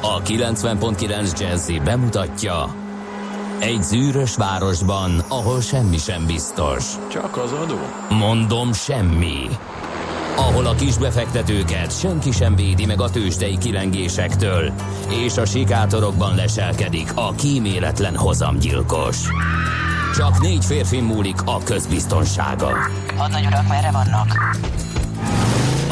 A 90.9 Jazzy bemutatja: egy zűrös városban, ahol semmi sem biztos. Csak az adó? Mondom, semmi. Ahol a kisbefektetőket senki sem védi meg a tőzsdei kilengésektől, és a sikátorokban leselkedik a kíméletlen hozamgyilkos. Csak 4 férfi múlik a közbiztonsága. Hadnagy urak, merre vannak?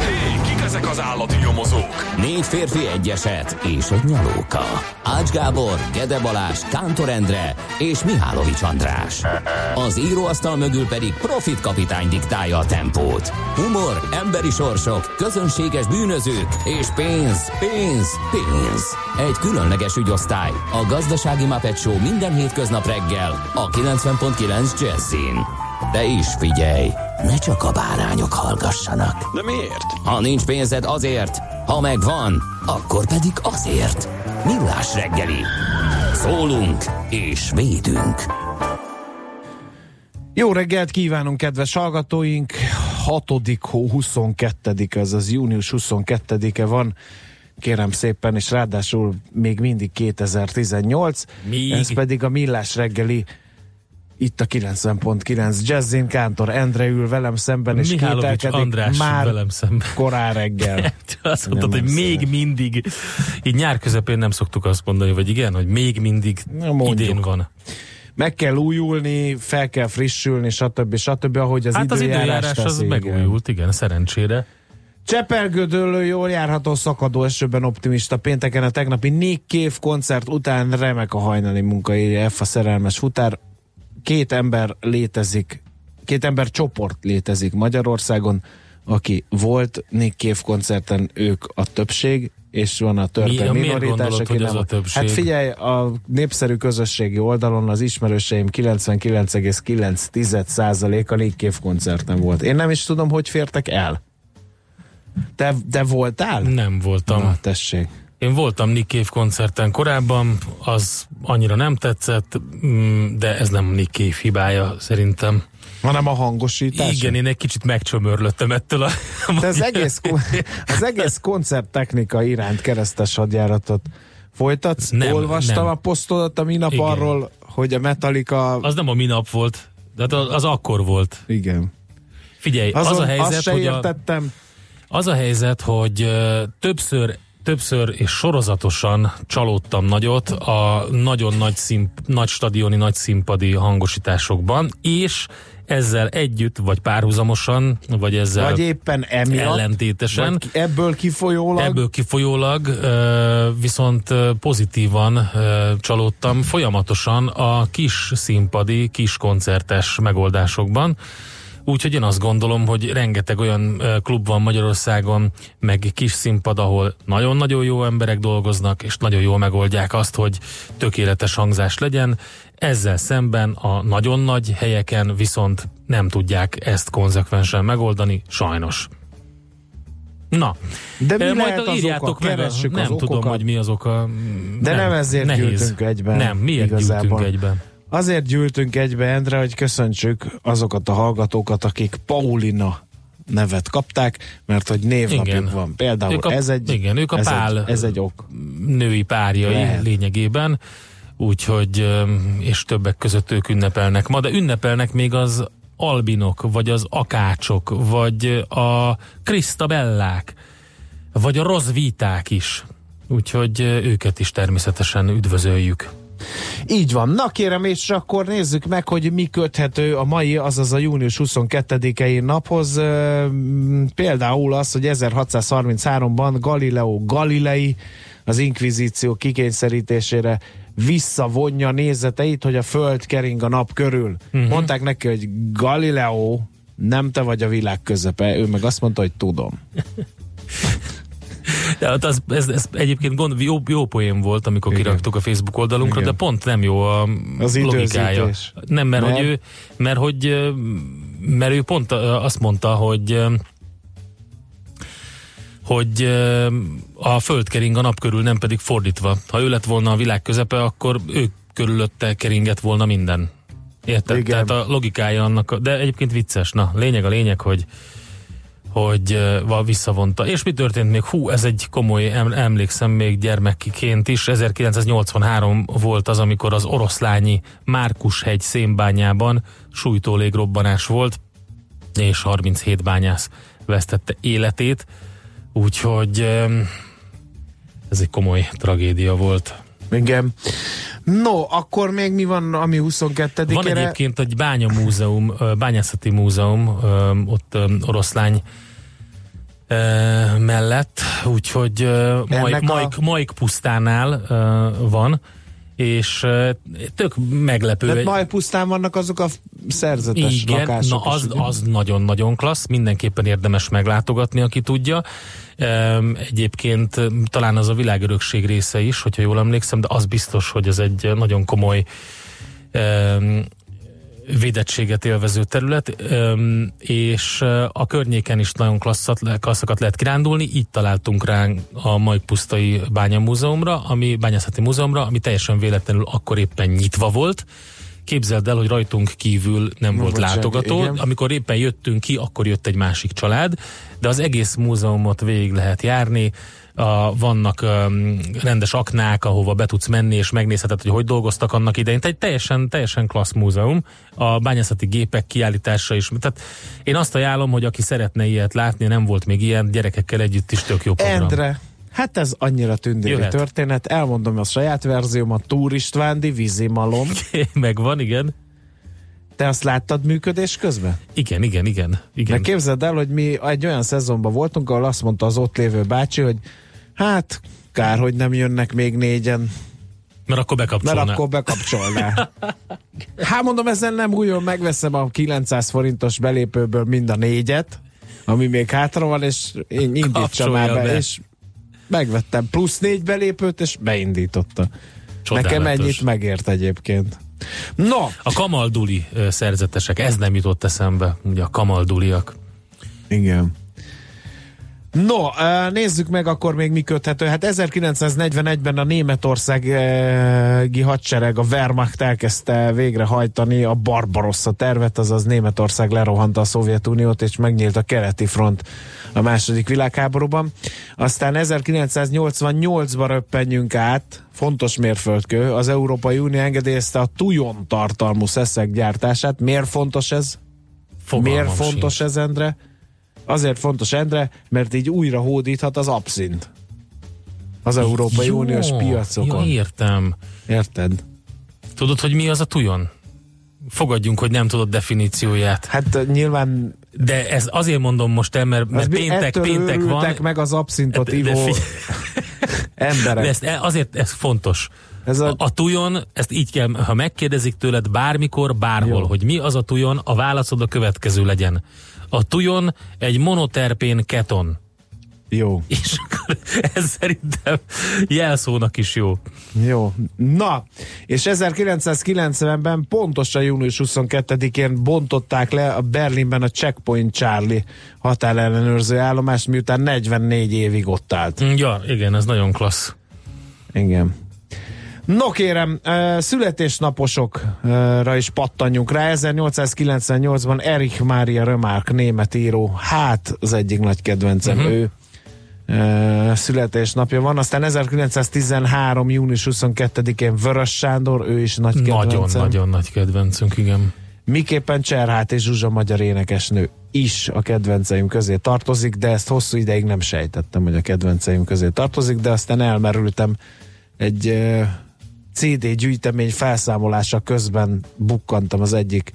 Hé, kik ezek az állati nyomozók? 4 férfi, egy eset és egy nyalóka. Ács Gábor, Gede Balázs, Kántor Endre és Mihálovics András. Az íróasztal mögül pedig Profit kapitány diktálja a tempót. Humor, emberi sorsok, közönséges bűnözők és pénz. Egy különleges ügyosztály, a Gazdasági Muppet Show minden hétköznap reggel a 90.9 Jazzin. De is figyelj, ne csak a bárányok hallgassanak. De miért? Ha nincs pénzed, azért, ha megvan, akkor pedig azért. Millás reggeli. Szólunk és védünk. Jó reggelt kívánunk, kedves hallgatóink! 6. hó 22-e, azaz június 22-e van, kérem szépen, és ráadásul még mindig 2018. Míg? Ez pedig a Millás reggeli, itt a 90.9 Jazzin. Kántor Endre ül velem szemben, és Mihálovics András már velem szemben. Korán reggel. Azt mondtad, hogy még mindig, így nyár közepén nem szoktuk azt mondani, vagy igen, hogy még mindig idén van. Meg kell újulni, fel kell frissülni, stb. Ahogy az időjárás teszi, az megújult, igen, szerencsére. Csepergődőlő, jól járható, szakadó esőben optimista pénteken. A tegnapi Nick Cave koncert után remek a hajnali munka, írja F. a szerelmes futár. Két ember csoport létezik Magyarországon, aki volt Nick Cave koncerten, ők a többség, és van a törpe minoritás, aki nem. Hát figyelj, a népszerű közösségi oldalon az ismerőseim 99,9%-a Nick Cave koncerten volt. Én nem is tudom, hogy fértek el. Te voltál? Nem voltam. Na, tessék. Én voltam Nick Cave koncerten korábban, az annyira nem tetszett, de ez nem Nick Cave hibája szerintem. Hanem a hangosítás? Igen, én egy kicsit megcsömörlöttem ettől a... Az egész koncerttechnika iránt keresztes hadjáratot folytatsz? Nem, olvastam nem. A posztodat a minap, igen, arról, hogy a Metallica... Az nem a minap volt, de az akkor volt. Igen. Figyelj, az a helyzet, hogy többször és sorozatosan csalódtam nagyot a nagyon nagy stadioni, nagy színpadi hangosításokban, és ezzel együtt, vagy párhuzamosan, vagy ezzel vagy éppen emiatt, ellentétesen. Vagy ebből kifolyólag viszont pozitívan csalódtam folyamatosan a kis színpadi, kis koncertes megoldásokban. Úgyhogy én azt gondolom, hogy rengeteg olyan klub van Magyarországon, meg kis színpad, ahol nagyon-nagyon jó emberek dolgoznak, és nagyon jól megoldják azt, hogy tökéletes hangzás legyen. Ezzel szemben a nagyon nagy helyeken viszont nem tudják ezt konzekvensen megoldani, sajnos. Na, de mi lehet az oka? Keressük az okokat. Nem tudom, hogy mi az oka. De nem ezért gyűltünk egyben. Nem, miért gyűltünk egyben? Azért gyűltünk egybe, Endre, hogy köszöntsük azokat a hallgatókat, akik Paulina nevet kapták, mert hogy névnapjuk van. Például ez egy ok. Női párjai lehet lényegében, úgyhogy, és többek között ők ünnepelnek ma, de ünnepelnek még az albinok, vagy az akácsok, vagy a Kristabellák, vagy a rozvíták is. Úgyhogy őket is természetesen üdvözöljük. Így van. Na kérem, és akkor nézzük meg, hogy mi köthető a mai, azaz a június 22-i naphoz. Például az, hogy 1633-ban Galileo Galilei az inkvizíció kikényszerítésére visszavonja nézeteit, hogy a Föld kering a nap körül. Uh-huh. Mondták neki, hogy Galileo, nem te vagy a világ közepe. Ő meg azt mondta, hogy tudom. Ja, ez egyébként jó poén volt, amikor kiraktuk a Facebook oldalunkra, igen, de pont nem jó az logikája. Időzítés. Nem, mert ő pont azt mondta, hogy a Föld kering a nap körül, nem pedig fordítva. Ha ő lett volna a világ közepe, akkor ő körülötte keringett volna minden. Értem, igen. Tehát a logikája annak, de egyébként vicces. Na, lényeg a lényeg, hogy visszavonta. És mi történt még? Hú, ez egy komoly, emlékszem még gyermekként is. 1983 volt az, amikor az oroszlányi Márkushegy szénbányában sújtó légrobbanás volt, és 37 bányász vesztette életét. Úgyhogy ez egy komoly tragédia volt. Igen. No, akkor még mi van, ami 22-ére? Van egyébként egy bányamúzeum, bányászati múzeum, ott oroszlány mellett, úgyhogy Majk pusztánál van, és tök meglepő. Tehát Majk pusztán vannak azok a szerzetes igen, lakások. Na az nagyon-nagyon klassz, mindenképpen érdemes meglátogatni, aki tudja. Egyébként talán az a világörökség része is, hogyha jól emlékszem, de az biztos, hogy ez egy nagyon komoly védettséget élvező terület, és a környéken is nagyon klasszakat lehet kirándulni, így találtunk ránk a Majkpusztai Bányamúzeumra, ami bányászati múzeumra, ami teljesen véletlenül akkor éppen nyitva volt. Képzeld el, hogy rajtunk kívül nem volt látogató. Igen. Amikor éppen jöttünk ki, akkor jött egy másik család, de az egész múzeumot végig lehet járni. Vannak rendes aknák, ahova be tudsz menni, és megnézheted, hogy dolgoztak annak idején. Tehát egy teljesen klassz múzeum. A bányászati gépek kiállítása is. Tehát én azt ajánlom, hogy aki szeretne ilyet látni, nem volt még ilyen, gyerekekkel együtt is tök jó program. Endre. Hát ez annyira tündéri történet. Elmondom a saját verziómat, Túr Istvándi vízimalom. Megvan, igen. Te azt láttad működés közben? Igen. De képzeld el, hogy mi egy olyan szezonban voltunk, ahol azt mondta az ott lévő bácsi, hogy hát kár, hogy nem jönnek még négyen. Mert akkor bekapcsolná. Hát mondom, ezen nem újul, megveszem a 900 forintos belépőből mind a négyet, ami még hátra van, és én indítsam már be, és megvettem plusz 4 belépőt, és beindította. Csodálatos. Nekem ennyit megért egyébként. No. A kamalduli szerzetesek, ez nem jutott eszembe, ugye a kamalduliak. Igen. No, nézzük meg akkor még mi köthető. Hát 1941-ben a németországi hadsereg, a Wehrmacht elkezdte végrehajtani a Barbarossa tervet, azaz Németország lerohanta a Szovjetuniót, és megnyílt a keleti front a második világháborúban. Aztán 1988-ban röppenjünk át, fontos mérföldkő, az Európai Unió engedélyezte a tujon tartalmú szeszek gyártását. Miért fontos ez? Miért fontos ez, Endre? Azért fontos, Endre, mert így újra hódíthat az abszint az Európai Uniós piacokon. Jó, értem. Érted? Tudod, hogy mi az a tujon? Fogadjunk, hogy nem tudod definícióját. Hát nyilván... De ez azért mondom most el, mert péntek van... meg az abszintot ivó emberek. De azért ez fontos. Ez a tujon, ezt így kell, ha megkérdezik tőled bármikor, bárhol, jó, hogy mi az a tujon, a válaszod a következő legyen. A tujon egy monoterpén keton. Jó. És akkor ez szerintem jelszónak is jó. Jó. Na, és 1990-ben pontosan június 22-én bontották le a Berlinben a Checkpoint Charlie határellenőrző állomást, miután 44 évig ott állt. Ja, igen, ez nagyon klassz. Igen. No kérem, születésnaposokra is pattanjunk rá. 1898-ban Erich Maria Remarque, német író, hát az egyik nagy kedvencem, ő születésnapja van. Aztán 1913. június 22-én Vörös Sándor, ő is nagy kedvencem. Nagyon-nagyon nagy kedvencünk, igen. Miképpen Cserhát és Zsuzsa Magyar énekesnő is a kedvenceim közé tartozik, de ezt hosszú ideig nem sejtettem, hogy a kedvenceim közé tartozik, de aztán elmerültem egy... CD gyűjtemény felszámolása közben bukkantam az egyik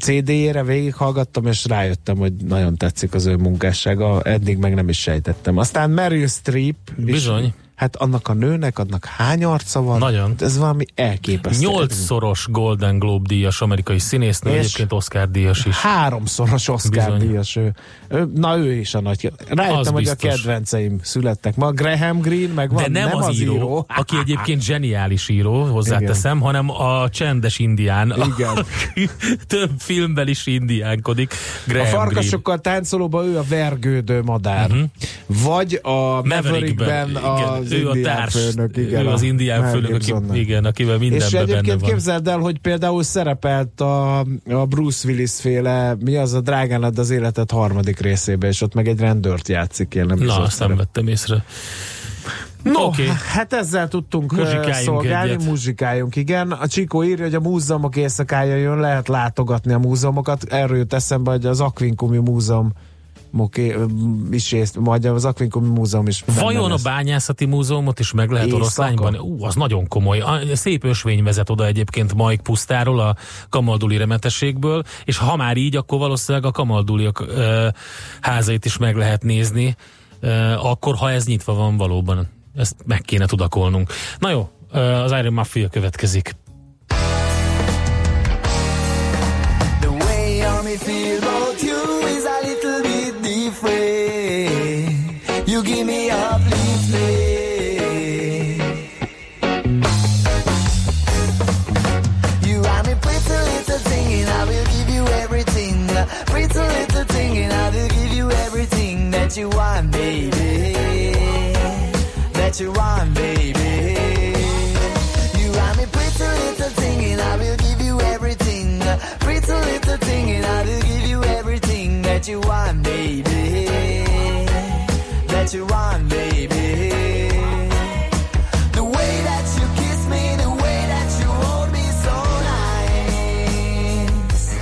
CD-jére, végighallgattam, és rájöttem, hogy nagyon tetszik az ő munkássága, eddig meg nem is sejtettem. Aztán Meryl Streep. Bizony. És, hát annak a nőnek, annak hány arca van? Nagyon. Ez valami elképesztő. 8-szoros Golden Globe díjas amerikai színésznő, és egyébként Oscar díjas is. 3-szoros Oscar díjas ő. Na ő is a nagy. Rájöttem, hogy a kedvenceim születtek ma. Graham Green meg van. De nem az író, aki egyébként zseniális író, hozzáteszem, igen, hanem a csendes indián. Igen. Több filmben is indiánkodik. Graham a farkasokkal táncolóban ő a vergődő madár. Vagy a Maverickben a az indián főnök. Igen, ő az indián főnök, igen, akivel mindenben benne van. És egyébként képzeld el, hogy például szerepelt a Bruce Willis féle, mi az a Drágán add az életet harmadik részében, és ott meg egy rendőrt játszik. Én nem azt nem vettem észre. No, okay. Hát ezzel tudtunk szolgálni, muzsikáljunk, igen. A Csikó írja, hogy a múzeumok éjszakája jön, lehet látogatni a múzeumokat. Erről jött eszembe, hogy az Aquincumi Múzeum is majd az Aquincumi Múzeum is. Vajon a Bányászati Múzeumot is meg lehet Oroszlányban? Az nagyon komoly. Szép ösvény vezet oda egyébként Majk pusztáról, a kamalduli remetességből, és ha már így, akkor valószínűleg a kamalduliak házait is meg lehet nézni, akkor ha ez nyitva van valóban. Ezt meg kéne tudakolnunk. Na jó, az Iron Mafia következik. The way I feel about you is a little bit different. You give me a plea. You are my pretty little thing and I will give you everything. Pretty little thing and I will give you everything that you want, baby. That you want, baby. You are my pretty little thing and I will give you everything. Pretty little thing and I will give you everything that you want, baby. That you want, baby. The way that you kiss me, the way that you hold me so nice.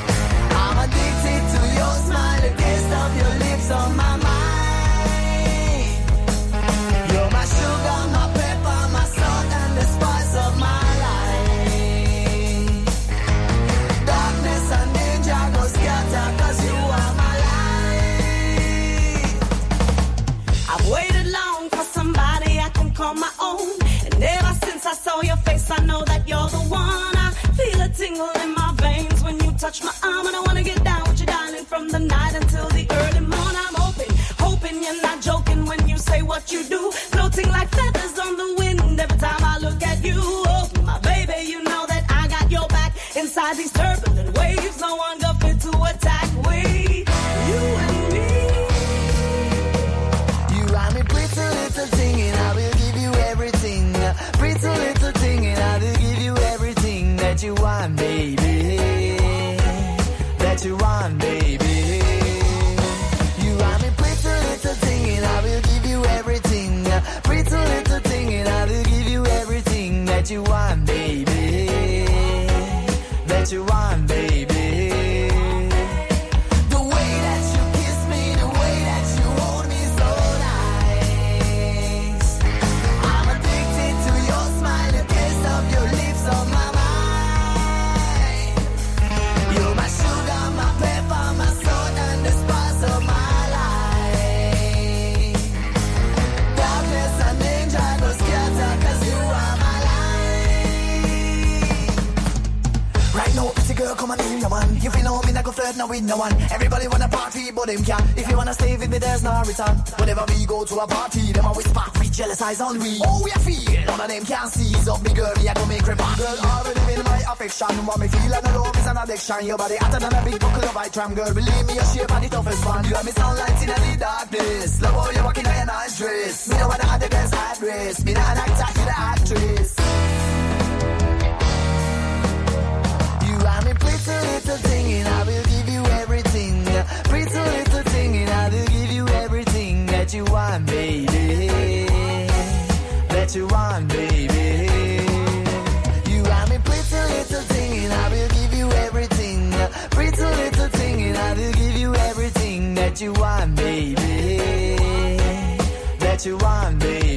I'm addicted to your smile, the taste of your lips on my mind. Saw your face, I know that you're the one. I feel a tingle in my veins when you touch my arm, and I wanna get down with you, darling, from the night until the early morn. I'm hoping you're not joking when you say what you do, floating like feathers on the wind every time I look at you. Oh, my baby, you know that I got your back inside these turbulent waves. No one got fit to attack. We, you and me. You are my pretty little thing, and I will give you everything. Pretty little thing and I will give you everything that you want, baby. That you want, baby. You are my pretty little thing and I will give you everything. Pretty little thing and I will give you everything that you want, baby. That you want, baby. You feel no me, I go flirt now with no one. Everybody wanna party, but them can't. If you wanna stay with me, there's no return. Whenever we go to a party, them always spark with jealous eyes on we. Oh, we are feel. None of them can seize up me, girl. Me, I go make repart. Girl, already been my affection. What me feel, I know love is an addiction. Your body hotter than a big buckle of white tram, girl. Believe me, your shape and the toughest one. You are me sunlight in the darkness. Love how you walk in a nice dress. Me, no one had the best actress. Me, not an actor, you're the actress. I'm a pretty little thing and I will give you everything. Pretty little thing and I will give you everything that you want, baby. That you want, baby. You are my pretty little thing and I will give you everything. Pretty little thing and I will give you everything that you want, baby. That you want, baby.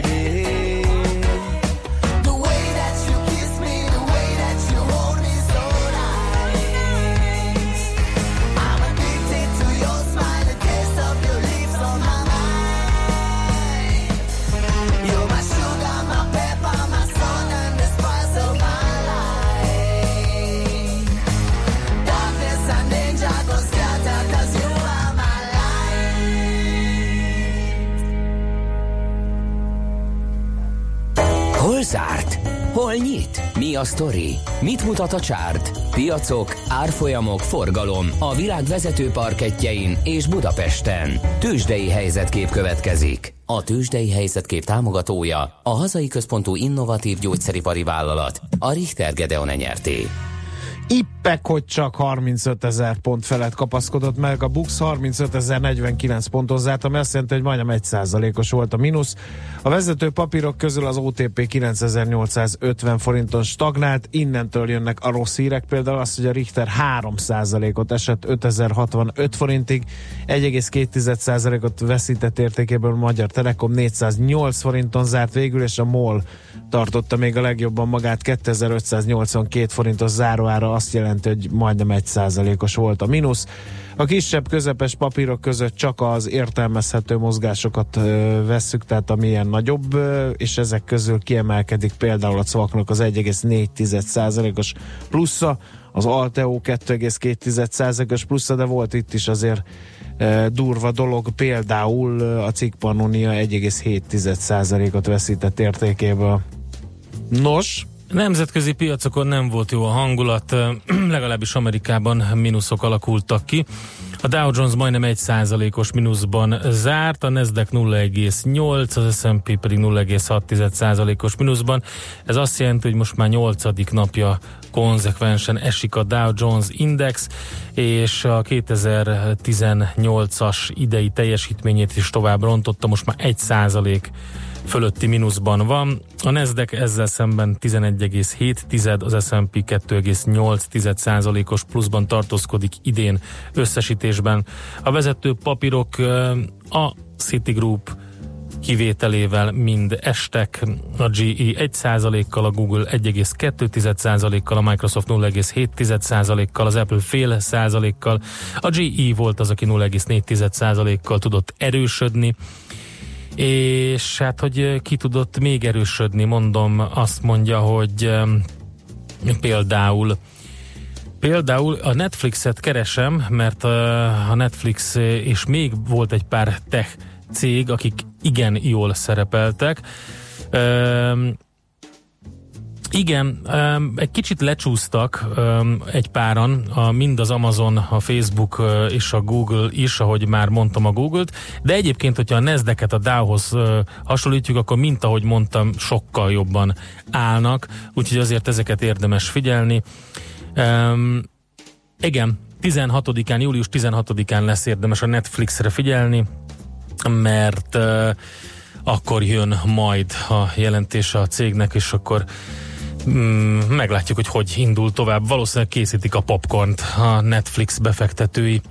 Hol zárt? Hol nyit? Mi a sztori? Mit mutat a csárt? Piacok, árfolyamok, forgalom a világ vezető parkettjein és Budapesten. Tőzsdei helyzetkép következik. a tőzsdei helyzetkép támogatója, a hazai központú innovatív gyógyszeripari vállalat, a Richter Gedeon nyerté. Ippek, hogy csak 35.000 pont felett kapaszkodott meg, a BUX 35.049 pontot zárt, ami azt jelenti, hogy majdnem 1%-os volt a mínusz. A vezető papírok közül az OTP 9850 forinton stagnált, innentől jönnek a rossz hírek, például az, hogy a Richter 3%-ot esett 5065 forintig, 1,2%-ot veszített értékéből a Magyar Telekom 408 forinton zárt végül, és a MOL tartotta még a legjobban magát 2582 forintos záróára, azt jelenti, hogy majdnem 1%-os volt a mínusz. A kisebb, közepes papírok között csak az értelmezhető mozgásokat vesszük, tehát ami ilyen nagyobb, és ezek közül kiemelkedik például a Cvaknak az 1,4%-os plusza, az Alteo 2,2%-os plusza, de volt itt is azért durva dolog, például a cikk Pannonia 1,7%-ot veszített értékéből. Nos, nemzetközi piacokon nem volt jó a hangulat, legalábbis Amerikában mínuszok alakultak ki. A Dow Jones majdnem 1%-os mínuszban zárt, a Nasdaq 0,8, az S&P pedig 0,6%-os mínuszban. Ez azt jelenti, hogy most már 8. napja konzekvensen esik a Dow Jones Index, és a 2018-as idei teljesítményét is tovább rontotta, most már 1% fölötti mínuszban van. A Nasdaq ezzel szemben 11,7, az S&P 2,8%-os pluszban tartózkodik idén összesítésben. A vezető papírok a Citigroup kivételével mind estek, a GE 1%-kal, a Google 1,2%-kal, a Microsoft 0,7%-kal, az Apple fél százalékkal, a GE volt az, aki 0,4%-kal tudott erősödni, és hát, hogy ki tudott még erősödni, mondom, azt mondja, hogy például a Netflixet keresem, mert a Netflix és még volt egy pár tech cég, akik igen jól szerepeltek. Igen, egy kicsit lecsúsztak egy páran, mind az Amazon, a Facebook és a Google is, ahogy már mondtam a Google-t, de egyébként, hogyha a Nasdaq-et a Dow-hoz hasonlítjuk, akkor mint ahogy mondtam, sokkal jobban állnak, úgyhogy azért ezeket érdemes figyelni. Igen, július 16-án lesz érdemes a Netflixre figyelni, mert akkor jön majd a jelentése a cégnek, és akkor meglátjuk, hogy indul tovább. Valószínűleg készítik a popcornt a Netflix befektetői.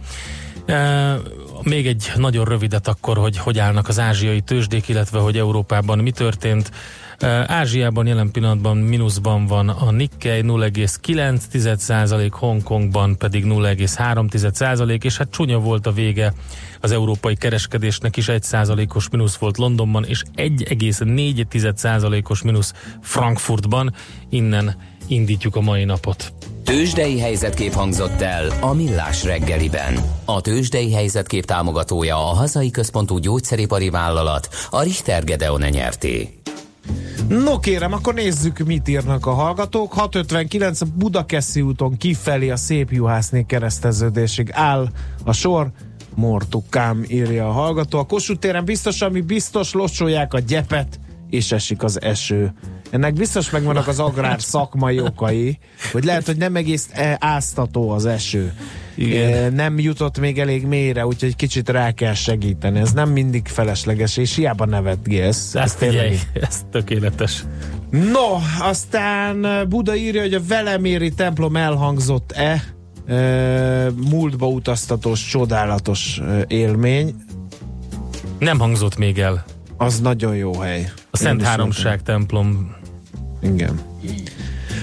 Még egy nagyon rövidet akkor, hogy állnak az ázsiai tőzsdék, illetve hogy Európában mi történt. Ázsiában jelen pillanatban mínuszban van a Nikkei 0,9%, Hongkongban pedig 0,3%, és hát csúnya volt a vége az európai kereskedésnek is, 1%-os mínusz volt Londonban, és 1,4%-os mínusz Frankfurtban. Innen indítjuk a mai napot. Tőzsdei helyzetkép hangzott el a Millás reggeliben. A tőzsdei helyzetkép támogatója a hazai központú gyógyszeripari vállalat, a Richter Gedeon nyerté. No kérem, akkor nézzük, mit írnak a hallgatók. 659 Budakeszi úton kifelé a Szépjuhászné kereszteződésig áll a sor. Mortukám, írja a hallgató. A Kossuth téren biztos, ami biztos, locsolják a gyepet, és esik az eső. Ennek biztos megvannak az agrár szakmai okai, hogy lehet, hogy nem egész áztató az eső. Igen. Nem jutott még elég mélyre, úgyhogy kicsit rá kell segíteni. Ez nem mindig felesleges, és hiába nevetgélsz. Ez tökéletes. No, aztán Buda írja, hogy a veleméri templom elhangzott-e múltba utaztatós, csodálatos élmény. Nem hangzott még el. Az nagyon jó hely. A Szent Háromság templom. Igen.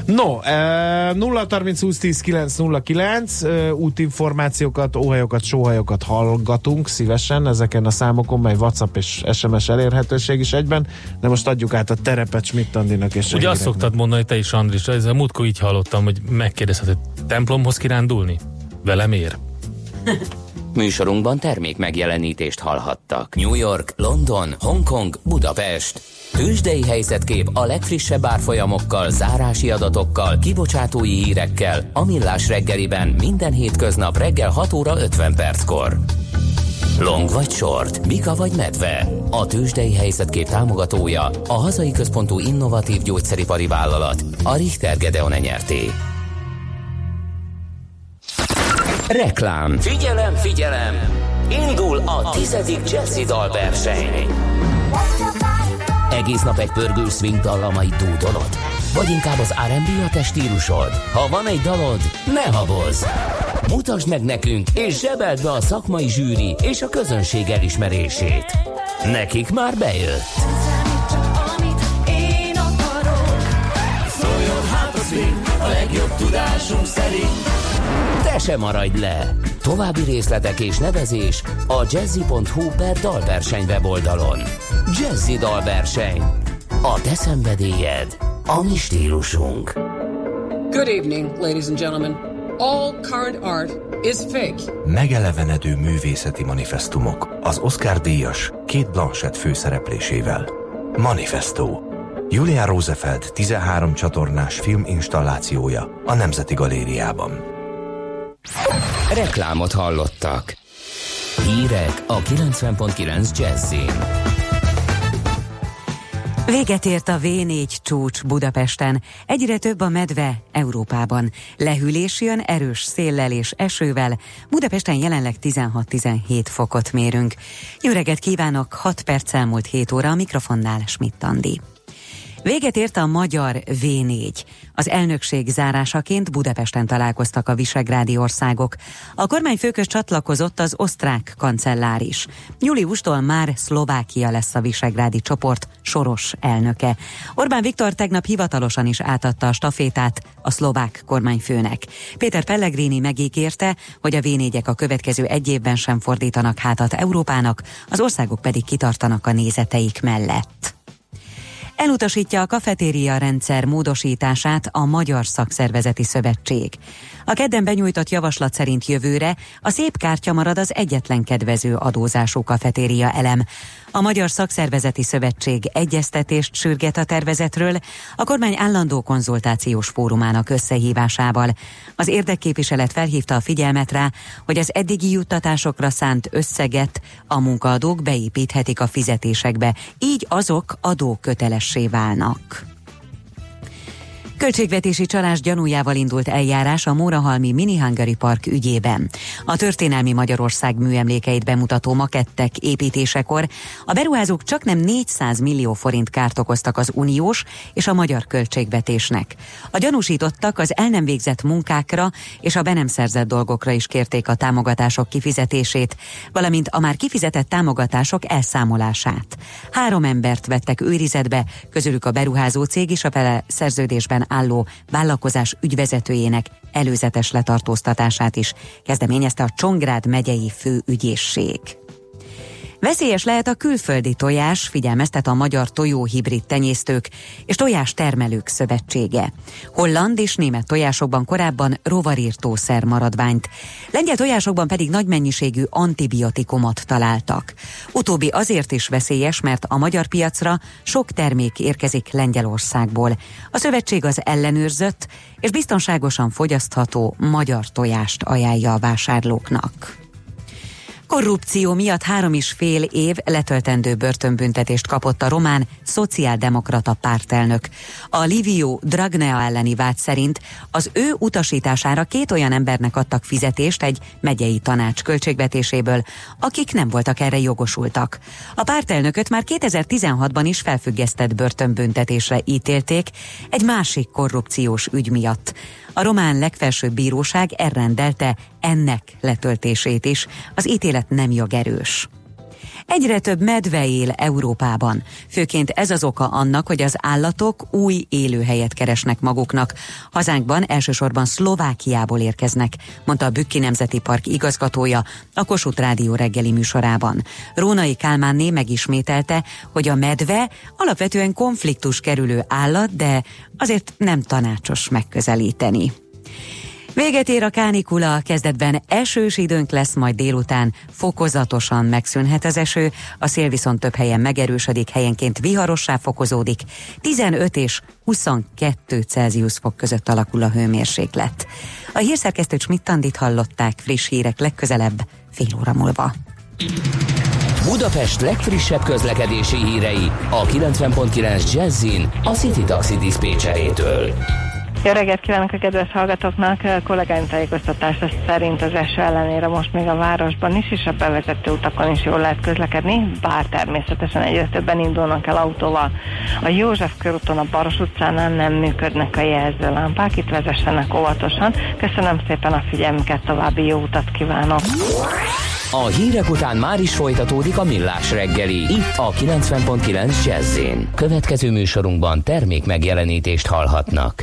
No, 030 20 10 909, útinformációkat, óhajokat, sóhajokat hallgatunk szívesen ezeken a számokon, mely WhatsApp és SMS elérhetőség is egyben, de most adjuk át a terepet Schmitt Andinak. És ugye azt szoktad mondani te is, Andris, ez a múltkor így hallottam, hogy megkérdezhet, hogy templomhoz kirándulni? Velem ér? Műsorunkban termék megjelenítést hallhattak. New York, London, Hongkong, Budapest. Tőzsdei helyzetkép a legfrissebb árfolyamokkal, zárási adatokkal, kibocsátói hírekkel a Millás reggeliben minden hétköznap reggel 6 óra 50 perckor. Long vagy short, bika vagy medve. A tőzsdei helyzetkép támogatója, a hazai központú innovatív gyógyszeripari vállalat, a Richter Gedeon nyerté. Reklám. Figyelem, figyelem! Indul a 10. jazzi dalverseny. Egész nap egy pörgős swing dallamait dúdolod? Vagy inkább az R&B a te stílusod? Ha van egy dalod, ne habozz! Mutasd meg nekünk, és zsebeld be a szakmai zsűri és a közönség elismerését. Nekik már bejött. Szóljon hát a swing, a legjobb tudásunk szerint. Te se maradj le! További részletek és nevezés a jazzy.hu/dalverseny weboldalon. Jazzy dalverseny. A te szenvedélyed, a mi stílusunk. Good evening, ladies and gentlemen. All current art is fake. Megelevenedő művészeti manifestumok az Oscar díjas Kate Blanchett főszereplésével. Manifesto. Julia Rosenfeld 13 csatornás filminstallációja a Nemzeti Galériában. Reklámot hallottak. Hírek a 90.9 Jazzin. Véget ért a V4 csúcs Budapesten. Egyre több a medve Európában. Lehűlés jön erős széllel és esővel. Budapesten jelenleg 16-17 fokot mérünk. Jó reggelt kívánok, 6 perc elmúlt 7 óra, a mikrofonnál Schmitt Andi. Véget ért a magyar V4. Az elnökség zárásaként Budapesten találkoztak a visegrádi országok. A kormányfőköz csatlakozott az osztrák kancellár is. Júliustól már Szlovákia lesz a visegrádi csoport soros elnöke. Orbán Viktor tegnap hivatalosan is átadta a stafétát a szlovák kormányfőnek. Péter Pellegrini megígérte, hogy a V4-ek a következő egy évben sem fordítanak hátat Európának, az országok pedig kitartanak a nézeteik mellett. Elutasítja a kafetéria rendszer módosítását a Magyar Szakszervezeti Szövetség. A kedden benyújtott javaslat szerint jövőre a szép kártya marad az egyetlen kedvező adózású kafetéria elem. A Magyar Szakszervezeti Szövetség egyeztetést sürget a tervezetről a kormány állandó konzultációs fórumának összehívásával. Az érdekképviselet felhívta a figyelmet rá, hogy az eddigi juttatásokra szánt összeget a munkaadók beépíthetik a fizetésekbe, így azok adókötelessé válnak. Költségvetési csalás gyanújával indult eljárás a Mórahalmi Mini-Hungary Park ügyében. A történelmi Magyarország műemlékeit bemutató makettek építésekor a beruházók csaknem 400 millió forint kárt okoztak az uniós és a magyar költségvetésnek. A gyanúsítottak az el nem végzett munkákra és a be nem szerzett dolgokra is kérték a támogatások kifizetését, valamint a már kifizetett támogatások elszámolását. 3 embert vettek őrizetbe, közülük a beruházó cég és a vele szerződésben álló vállalkozás ügyvezetőjének előzetes letartóztatását is kezdeményezte a Csongrád megyei főügyészség. Veszélyes lehet a külföldi tojás, figyelmeztet a Magyar Tojóhibrid Tenyésztők és Tojástermelők Szövetsége. Holland és német tojásokban korábban rovarírtószer maradványt, lengyel tojásokban pedig nagy mennyiségű antibiotikumot találtak. Utóbbi azért is veszélyes, mert a magyar piacra sok termék érkezik Lengyelországból. A szövetség az ellenőrzött és biztonságosan fogyasztható magyar tojást ajánlja a vásárlóknak. Korrupció miatt 3,5 év letöltendő börtönbüntetést kapott a román szociáldemokrata pártelnök. A Liviu Dragnea elleni vád szerint az ő utasítására 2 olyan embernek adtak fizetést egy megyei tanács költségvetéséből, akik nem voltak erre jogosultak. A pártelnököt már 2016-ban is felfüggesztett börtönbüntetésre ítélték egy másik korrupciós ügy miatt. A román legfelsőbb bíróság elrendelte ennek letöltését is. Az ítélet nem jogerős. Egyre több medve él Európában. Főként ez az oka annak, hogy az állatok új élőhelyet keresnek maguknak. Hazánkban elsősorban Szlovákiából érkeznek, mondta a Bükki Nemzeti Park igazgatója a Kossuth Rádió reggeli műsorában. Rónai Kálmánné megismételte, hogy a medve alapvetően konfliktus kerülő állat, de azért nem tanácsos megközelíteni. Véget ér a kánikula, kezdetben esős időnk lesz, majd délután fokozatosan megszűnhet az eső, a szél viszont több helyen megerősödik, helyenként viharossá fokozódik, 15 és 22 Celsius fok között alakul a hőmérséklet. A hírszerkesztő Schmitt Andit hallották, friss hírek legközelebb fél óra múlva. Budapest legfrissebb közlekedési hírei a 90.9 Jazzin a City Taxi diszpécserétől. Jó reggelt kívánok a kedves hallgatóknak! A kollégáim tájékoztatása szerint az eső ellenére most még a városban is, és a bevezető utakon is jól lehet közlekedni, bár természetesen egyre többen indulnak el autóval. A József körúton, a Baros utcánál nem működnek a jelzőlámpák, itt vezessenek óvatosan. Köszönöm szépen a figyelmüket, további jó utat kívánok! A hírek után már is folytatódik a Millás reggeli, itt a 90.9 Jazz-én. Következő műsorunkban termék megjelenítést hallhatnak.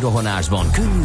Rohanásban könnyű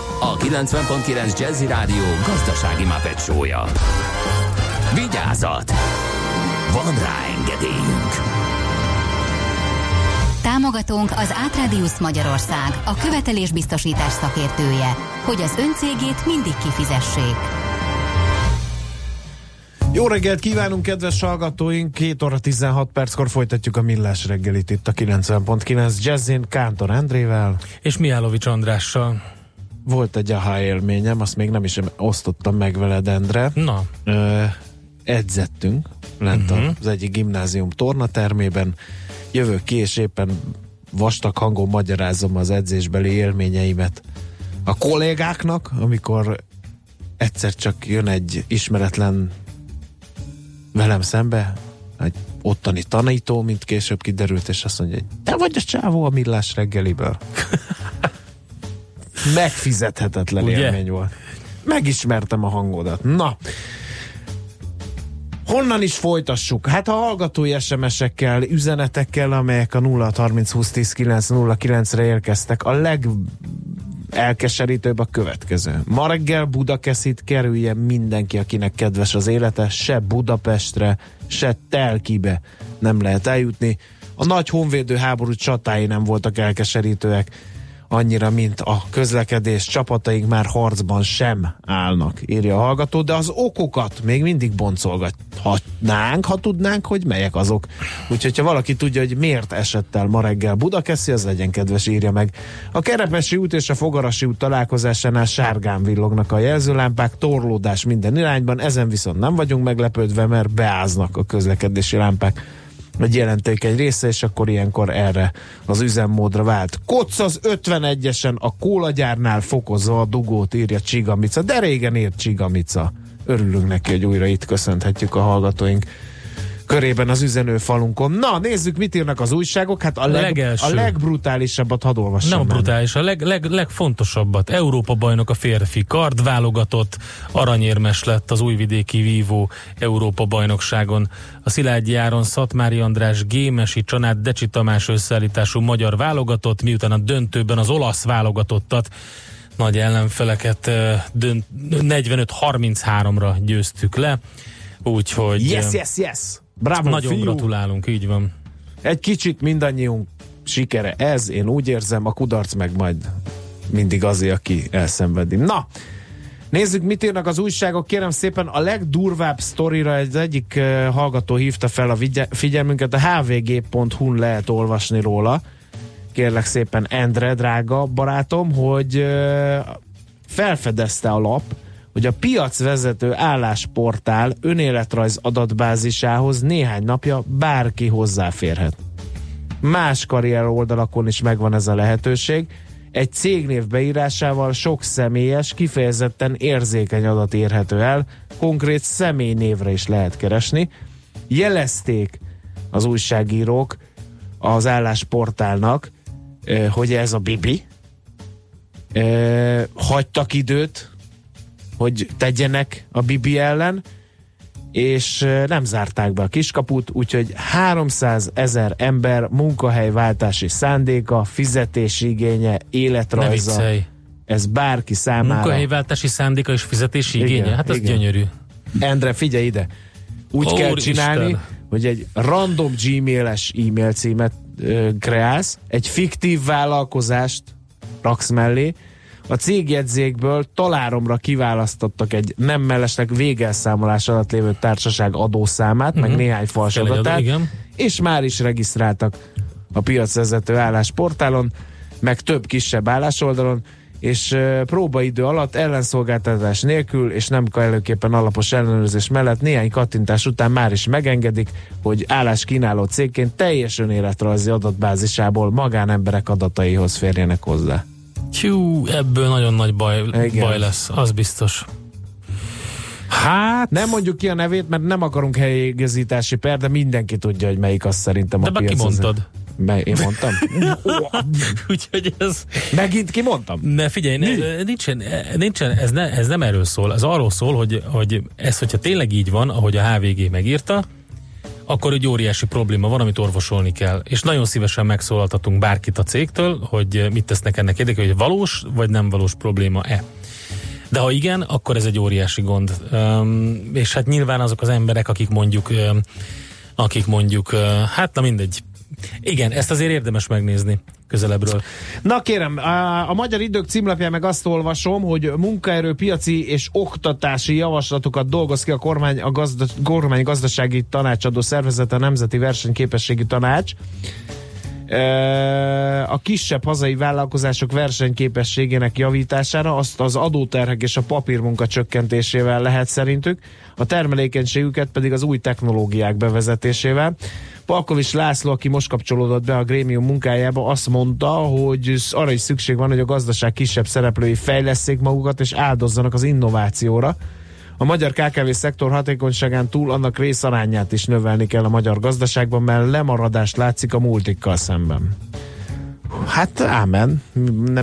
a 90.9 Jazzy Rádió gazdasági Muppet show-ja. Vigyázat! Van rá engedélyünk! Támogatónk az Átradius Magyarország, a követelésbiztosítás szakértője, hogy az ön cégét mindig kifizessék. Jó reggelt kívánunk, kedves hallgatóink! 2 óra 16 perckor folytatjuk a Millás reggelit itt a 90.9 Jazzin Kántor Endrével és Mihálovics Andrással. Volt egy aha élményem, azt még nem is osztottam meg veled, Endre. Na. Edzettünk lent az egyik gimnázium tornatermében. Jövök ki, és éppen vastag hangon magyarázom az edzésbeli élményeimet a kollégáknak, amikor egyszer csak jön egy ismeretlen velem szembe, egy ottani tanító, mint később kiderült, és azt mondja, hogy te vagy a csávó a Millás reggeliből. Megfizethetetlen élmény volt. Megismertem a hangodat. Na, honnan is folytassuk? Hát a hallgatói SMS-ekkel, üzenetekkel, amelyek a 0-30-20-10-9-09-re érkeztek. A legelkeserítőbb a következő. Ma reggel Budakeszit kerülje mindenki, akinek kedves az élete. Se Budapestre, se Telkibe nem lehet eljutni. A nagy honvédő háború csatái nem voltak elkeserítőek annyira, mint a közlekedés. Csapataink már harcban sem állnak, írja a hallgató, de az okokat még mindig boncolgathatnánk, ha tudnánk, hogy melyek azok. Úgyhogy, ha valaki tudja, hogy miért esett el ma reggel Budakeszi, az legyen kedves, írja meg. A Kerepesi út és a Fogarasi út találkozásánál sárgán villognak a jelzőlámpák, torlódás minden irányban, ezen viszont nem vagyunk meglepődve, mert beáznak a közlekedési lámpák egy jelentékeny része, és akkor ilyenkor erre az üzemmódra vált. Kocz az 51-esen a kólagyárnál fokozza a dugót, írja Csigamica. De régen írt Csigamica. Örülünk neki, hogy újra itt köszönhetjük a hallgatóink körében az üzenőfalunkon. Na, nézzük, mit írnak az újságok. Hát a legbrutálisabbat hadd olvassam. Nem brutális, a legfontosabbat. Európa bajnok a férfi kard válogatott, aranyérmes lett az újvidéki vívó Európa bajnokságon. A Szilágyi Áron, Szatmári András, Gémesi Csanád, Decsi Tamás összeállítású magyar válogatott, miután a döntőben az olasz válogatottat, nagy ellenfeleket 45-33-ra győztük le. Úgyhogy... Yes! Bravo, nagyon fiú. Gratulálunk, így van. Egy kicsit mindannyiunk sikere ez, én úgy érzem, a kudarc meg majd mindig azért, aki elszenvedi. Na, nézzük, mit írnak az újságok, kérem szépen. A legdurvább sztorira az egyik hallgató hívta fel a figyelmünket, a hvg.hu-n lehet olvasni róla. Kérlek szépen, Endre, drága barátom, hogy felfedezte a lap, hogy a piacvezető állásportál önéletrajz adatbázisához néhány napja bárki hozzáférhet. Más karrier oldalakon is megvan ez a lehetőség. Egy cégnév beírásával sok személyes, kifejezetten érzékeny adat érhető el, konkrét személynévre is lehet keresni. Jelezték az újságírók az állásportálnak, hogy ez a bibi. Hagytak időt, hogy tegyenek a bibi ellen, és nem zárták be a kiskaput, úgyhogy 300 000 ember munkahelyváltási szándéka, fizetési igénye, életrajza. Ez bárki számára. Munkahelyváltási szándéka és fizetési igénye? Igen, hát ez gyönyörű. Endre, figyelj ide! Úgy kell csinálni, Isten, hogy egy random gmail-es e-mail címet kreálsz, egy fiktív vállalkozást raksz mellé, a cégjegyzékből taláromra kiválasztottak egy nem mellesnek végelszámolás alatt lévő társaság adószámát, meg néhány fals adatát, és már is regisztráltak a piacvezető állásportálon, meg több kisebb állásoldalon, és próbaidő alatt ellenszolgáltatás nélkül, és nem kellőképpen alapos ellenőrzés mellett néhány kattintás után már is megengedik, hogy álláskínáló cégként teljes önéletrajzi adatbázisából magánemberek adataihoz férjenek hozzá. Ebből nagyon nagy baj lesz, az biztos. Hát... Nem mondjuk ki a nevét, mert nem akarunk helyigazítási per, de mindenki tudja, hogy melyik az szerintem a piac. De ki mondtad? Én mondtam? Úgyhogy ez... Megint kimondtam? Ne, figyelj, nincsen, ez nem erről szól. Ez arról szól, hogy ez, hogyha tényleg így van, ahogy a HVG megírta, akkor egy óriási probléma van, amit orvosolni kell. És nagyon szívesen megszólaltatunk bárkit a cégtől, hogy mit tesznek ennek érdekében, hogy valós vagy nem valós probléma-e. De ha igen, akkor ez egy óriási gond. És hát nyilván azok az emberek, akik mondjuk hát na mindegy. Igen, ezt azért érdemes megnézni közelebbről. Na kérem, a Magyar Idők címlapján meg azt olvasom, hogy munkaerőpiaci és oktatási javaslatokat dolgoz ki a kormány, kormány gazdasági tanácsadó szervezete, a Nemzeti Versenyképességi Tanács. A kisebb hazai vállalkozások versenyképességének javítására, azt az adóterhek és a papírmunka csökkentésével lehet szerintük, a termelékenységüket pedig az új technológiák bevezetésével. Palkovics László, aki most kapcsolódott be a grémium munkájába, azt mondta, hogy arra is szükség van, hogy a gazdaság kisebb szereplői fejlesszék magukat és áldozzanak az innovációra. A magyar KKV-szektor hatékonyságán túl annak részarányát is növelni kell a magyar gazdaságban, mert lemaradást látszik a multikkal szemben. Hát ámen.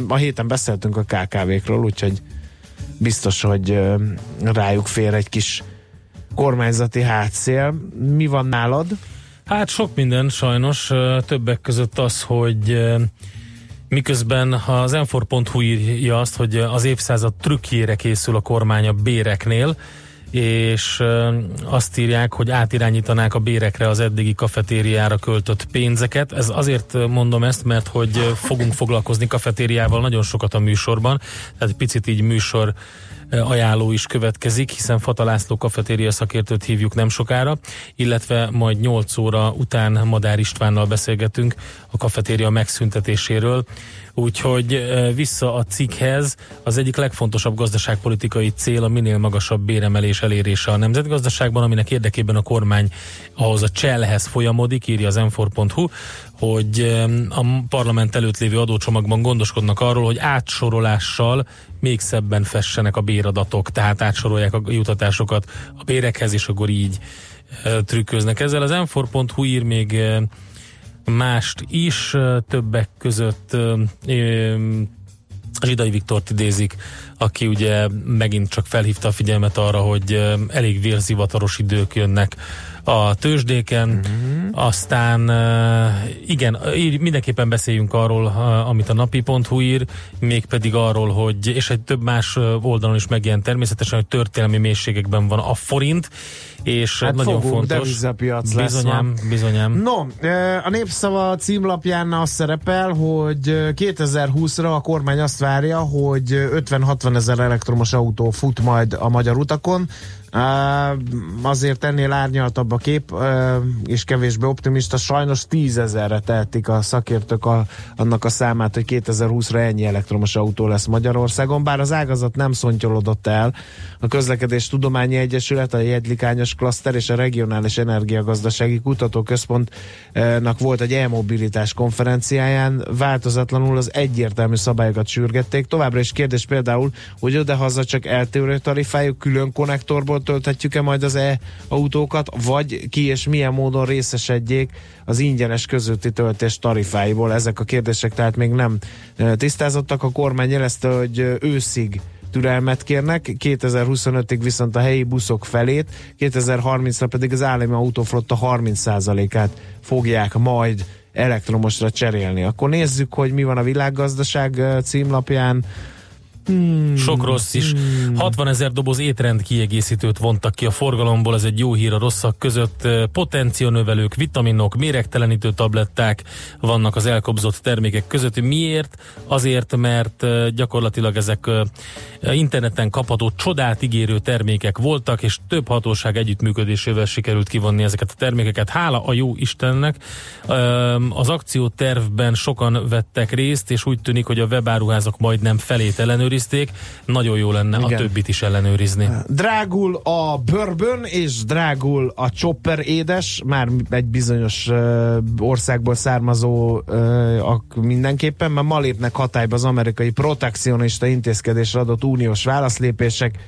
A héten beszéltünk a KKV-kről, úgyhogy biztos, hogy rájuk fér egy kis kormányzati hátszél. Mi van nálad? Hát sok minden sajnos. Többek között az, hogy miközben az m4.hu írja azt, hogy az évszázad trükkjére készül a kormány a béreknél, és azt írják, hogy átirányítanák a bérekre az eddigi kafetériára költött pénzeket. Ez azért mondom ezt, mert hogy fogunk foglalkozni kafetériával nagyon sokat a műsorban, tehát picit így műsor ajánló is következik, hiszen Fata László kafetéria szakértőt hívjuk nem sokára, illetve majd 8 óra után Madár Istvánnal beszélgetünk a kafetéria megszüntetéséről. Úgyhogy vissza a cikkhez, az egyik legfontosabb gazdaságpolitikai cél a minél magasabb béremelés elérése a nemzetgazdaságban, aminek érdekében a kormány ahhoz a csellhez folyamodik, írja az m4.hu, hogy a parlament előtt lévő adócsomagban gondoskodnak arról, hogy átsorolással még szebben fessenek a béradatok, tehát átsorolják a jutatásokat a bérekhez, és akkor így trükköznek. Ezzel az m4.hu ír még mást is, többek között Zsidai Viktort idézik, aki ugye megint csak felhívta a figyelmet arra, hogy elég vérzivataros idők jönnek a tőzsdéken, aztán igen, mindenképpen beszéljünk arról, amit a napi.hu ír, mégpedig arról, hogy, és egy több más oldalon is megjelent természetesen, hogy történelmi mélységekben van a forint, és hát nagyon fogunk, fontos. Bizonyám. No, a Népszava címlapján az szerepel, hogy 2020-ra a kormány azt várja, hogy 50-60 ezer elektromos autó fut majd a magyar utakon. Azért ennél árnyaltabb a kép, és kevésbé optimista. Sajnos 10 000-re tehetik a szakértők annak a számát, hogy 2020-ra ennyi elektromos autó lesz Magyarországon, bár az ágazat nem szontyolodott el. A Közlekedés Tudományi Egyesület, a Jeglikányos Klaszter és a Regionális Energiagazdasági Kutatóközpontnak volt egy e-mobilitás konferenciáján, változatlanul az egyértelmű szabályokat sürgették. Továbbra is kérdés például, hogy odahaza csak eltérő tarifájú külön konnektorból tölthetjük-e majd az e-autókat, vagy ki és milyen módon részesedjék az ingyenes közúti töltés tarifáiból. Ezek a kérdések tehát még nem tisztázottak. A kormány jelezte, hogy őszig türelmet kérnek, 2025-ig viszont a helyi buszok felét, 2030-ra pedig az állami autóflotta 30%-át fogják majd elektromosra cserélni. Akkor nézzük, hogy mi van a világgazdaság címlapján. Sok rossz is. 60 ezer doboz étrend kiegészítőt vontak ki a forgalomból, ez egy jó hír a rosszak között. Potenciónövelők, vitaminok, méregtelenítő tabletták vannak az elkobzott termékek között. Miért? Azért, mert gyakorlatilag ezek interneten kapható csodát ígérő termékek voltak, és több hatóság együttműködésével sikerült kivonni ezeket a termékeket. Hála a jó Istennek! Az akciótervben sokan vettek részt, és úgy tűnik, hogy a webáruházak majdnem felét ellenőrizik. Nagyon jó lenne, igen, a többit is ellenőrizni. Drágul a bourbon és drágul a chopper édes, már egy bizonyos országból származó mindenképpen, mert ma lépnek hatályba az amerikai protekcionista intézkedésre adott uniós válaszlépések.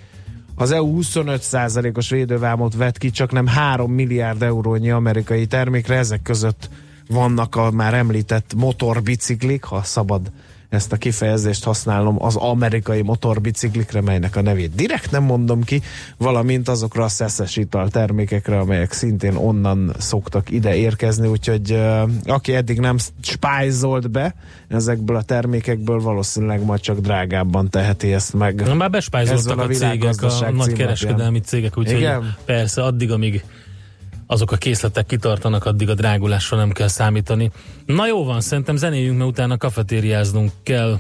Az EU 25%-os védővámot vett ki, csak nem 3 milliárd eurónyi amerikai termékre, ezek között vannak a már említett motorbiciklik, ha szabad ezt a kifejezést használom, az amerikai motorbiciklikre, melynek a nevét direkt nem mondom ki, valamint azokra a szeszes ital termékekre, amelyek szintén onnan szoktak ide érkezni, úgyhogy aki eddig nem spájzolt be ezekből a termékekből, valószínűleg majd csak drágábban teheti ezt meg. Na, már bespájzoltak a cégek, a nagy kereskedelmi cégek, úgyhogy persze addig, amíg azok a készletek kitartanak, addig a drágulásra nem kell számítani. Na jó van, szerintem zenéljünk, mert utána kafetériáznunk kell.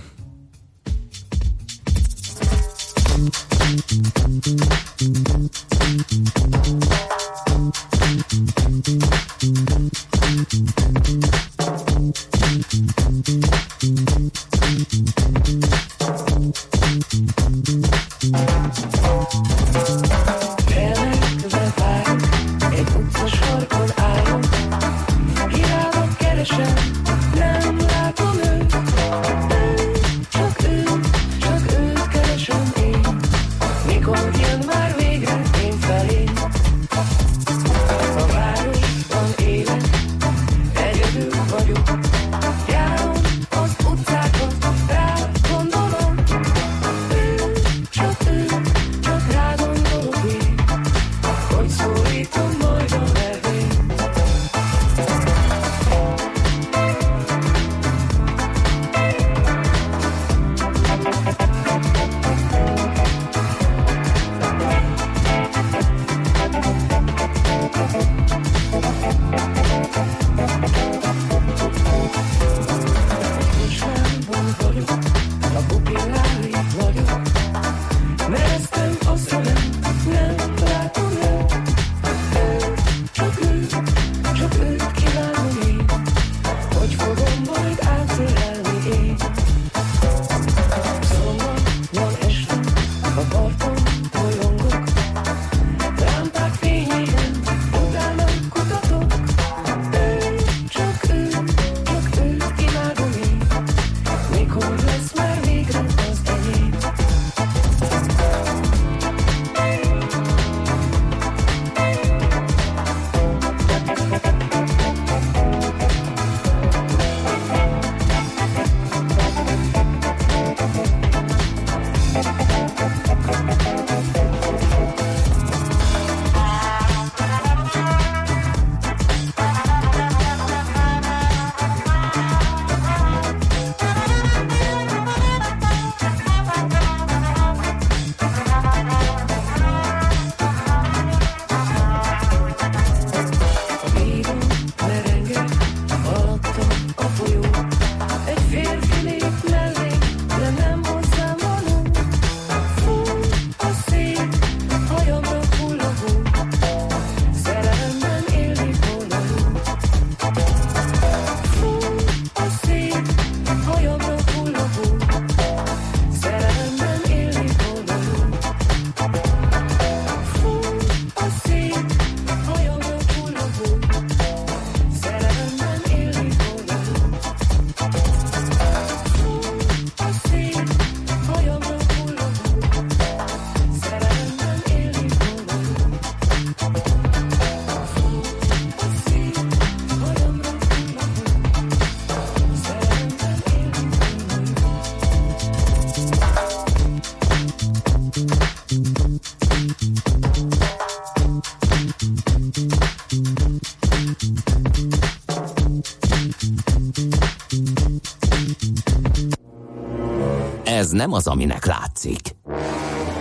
Ez nem az, aminek látszik.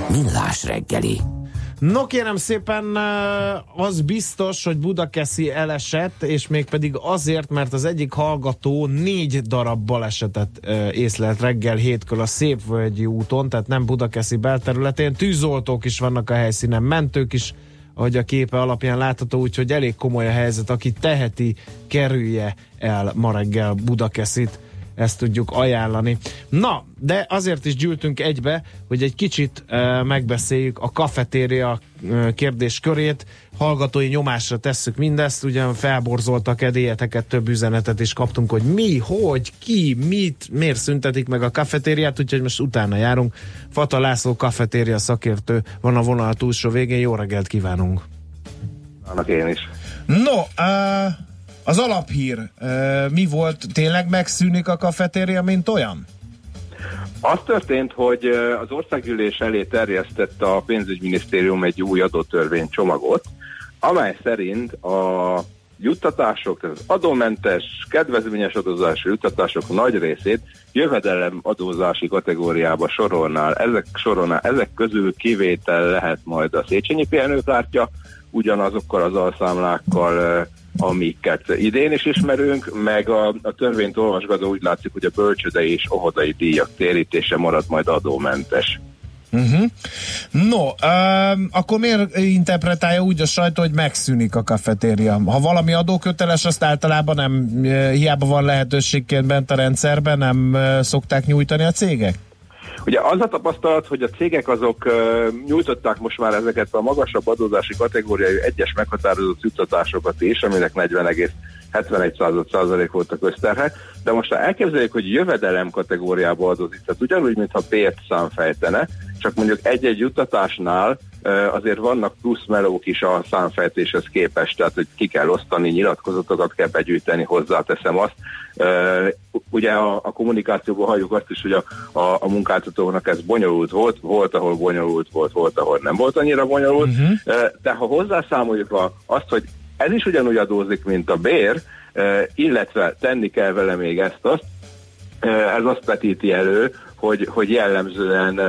Millás reggeli. No kérem szépen, az biztos, hogy Budakeszi elesett, és mégpedig azért, mert az egyik hallgató 4 darab balesetet észlelt reggel 7-kor a Szépvölgyi úton, tehát nem Budakeszi belterületén. Tűzoltók is vannak a helyszínen, mentők is, ahogy a képe alapján látható, úgyhogy elég komoly a helyzet, aki teheti, kerülje el ma reggel Budakeszit. ezt tudjuk ajánlani. Na, de azért is gyűltünk egybe, hogy egy kicsit megbeszéljük a kafetéria kérdéskörét, hallgatói nyomásra tesszük mindezt, ugyan felborzoltak edélyeteket, több üzenetet is kaptunk, hogy mi, hogy, ki, mit, miért szüntetik meg a kafetériát, úgyhogy most utána járunk. Fata László kafetéria szakértő van a vonal túlsó végén, jó reggelt kívánunk! Annak én is. No, az alaphír mi volt? Tényleg megszűnik a kafetéria, mint olyan? Az történt, hogy az országgyűlés elé terjesztett a pénzügyminisztérium egy új adótörvénycsomagot, amely szerint a juttatások, az adómentes, kedvezményes adózási juttatások nagy részét jövedelem adózási kategóriába sorolná. Ezek közül kivétel lehet majd a Széchenyi pihenőkártya, ugyanazokkal az alszámlákkal, amiket idén is ismerünk, meg a törvényt olvasgatva úgy látszik, hogy a bölcsődei és óvodai díjak térítése marad majd adómentes. Uh-huh. No, akkor miért interpretálja úgy a sajtó, hogy megszűnik a kafetéria? Ha valami adóköteles, azt általában nem, hiába van lehetőségként bent a rendszerben, nem szokták nyújtani a cégek? Ugye az a tapasztalat, hogy a cégek azok nyújtották most már ezeket a magasabb adózási kategóriai egyes meghatározott juttatásokat is, aminek 40,71% voltak közterhek, de most ha elképzeljük, hogy jövedelem kategóriába adózik, tehát ugyanúgy, mintha bért számfejtene, csak mondjuk egy-egy juttatásnál azért vannak plusz melók is a számfejtéshez képest, tehát hogy ki kell osztani, nyilatkozatokat kell begyűjteni, hozzáteszem azt. Ugye a kommunikációban halljuk azt is, hogy a munkáltatóknak ez bonyolult volt ahol bonyolult volt, ahol nem volt annyira bonyolult, de ha hozzászámoljuk azt, hogy ez is ugyanúgy adózik, mint a bér, illetve tenni kell vele még ezt-azt, ez azt vetíti elő, hogy jellemzően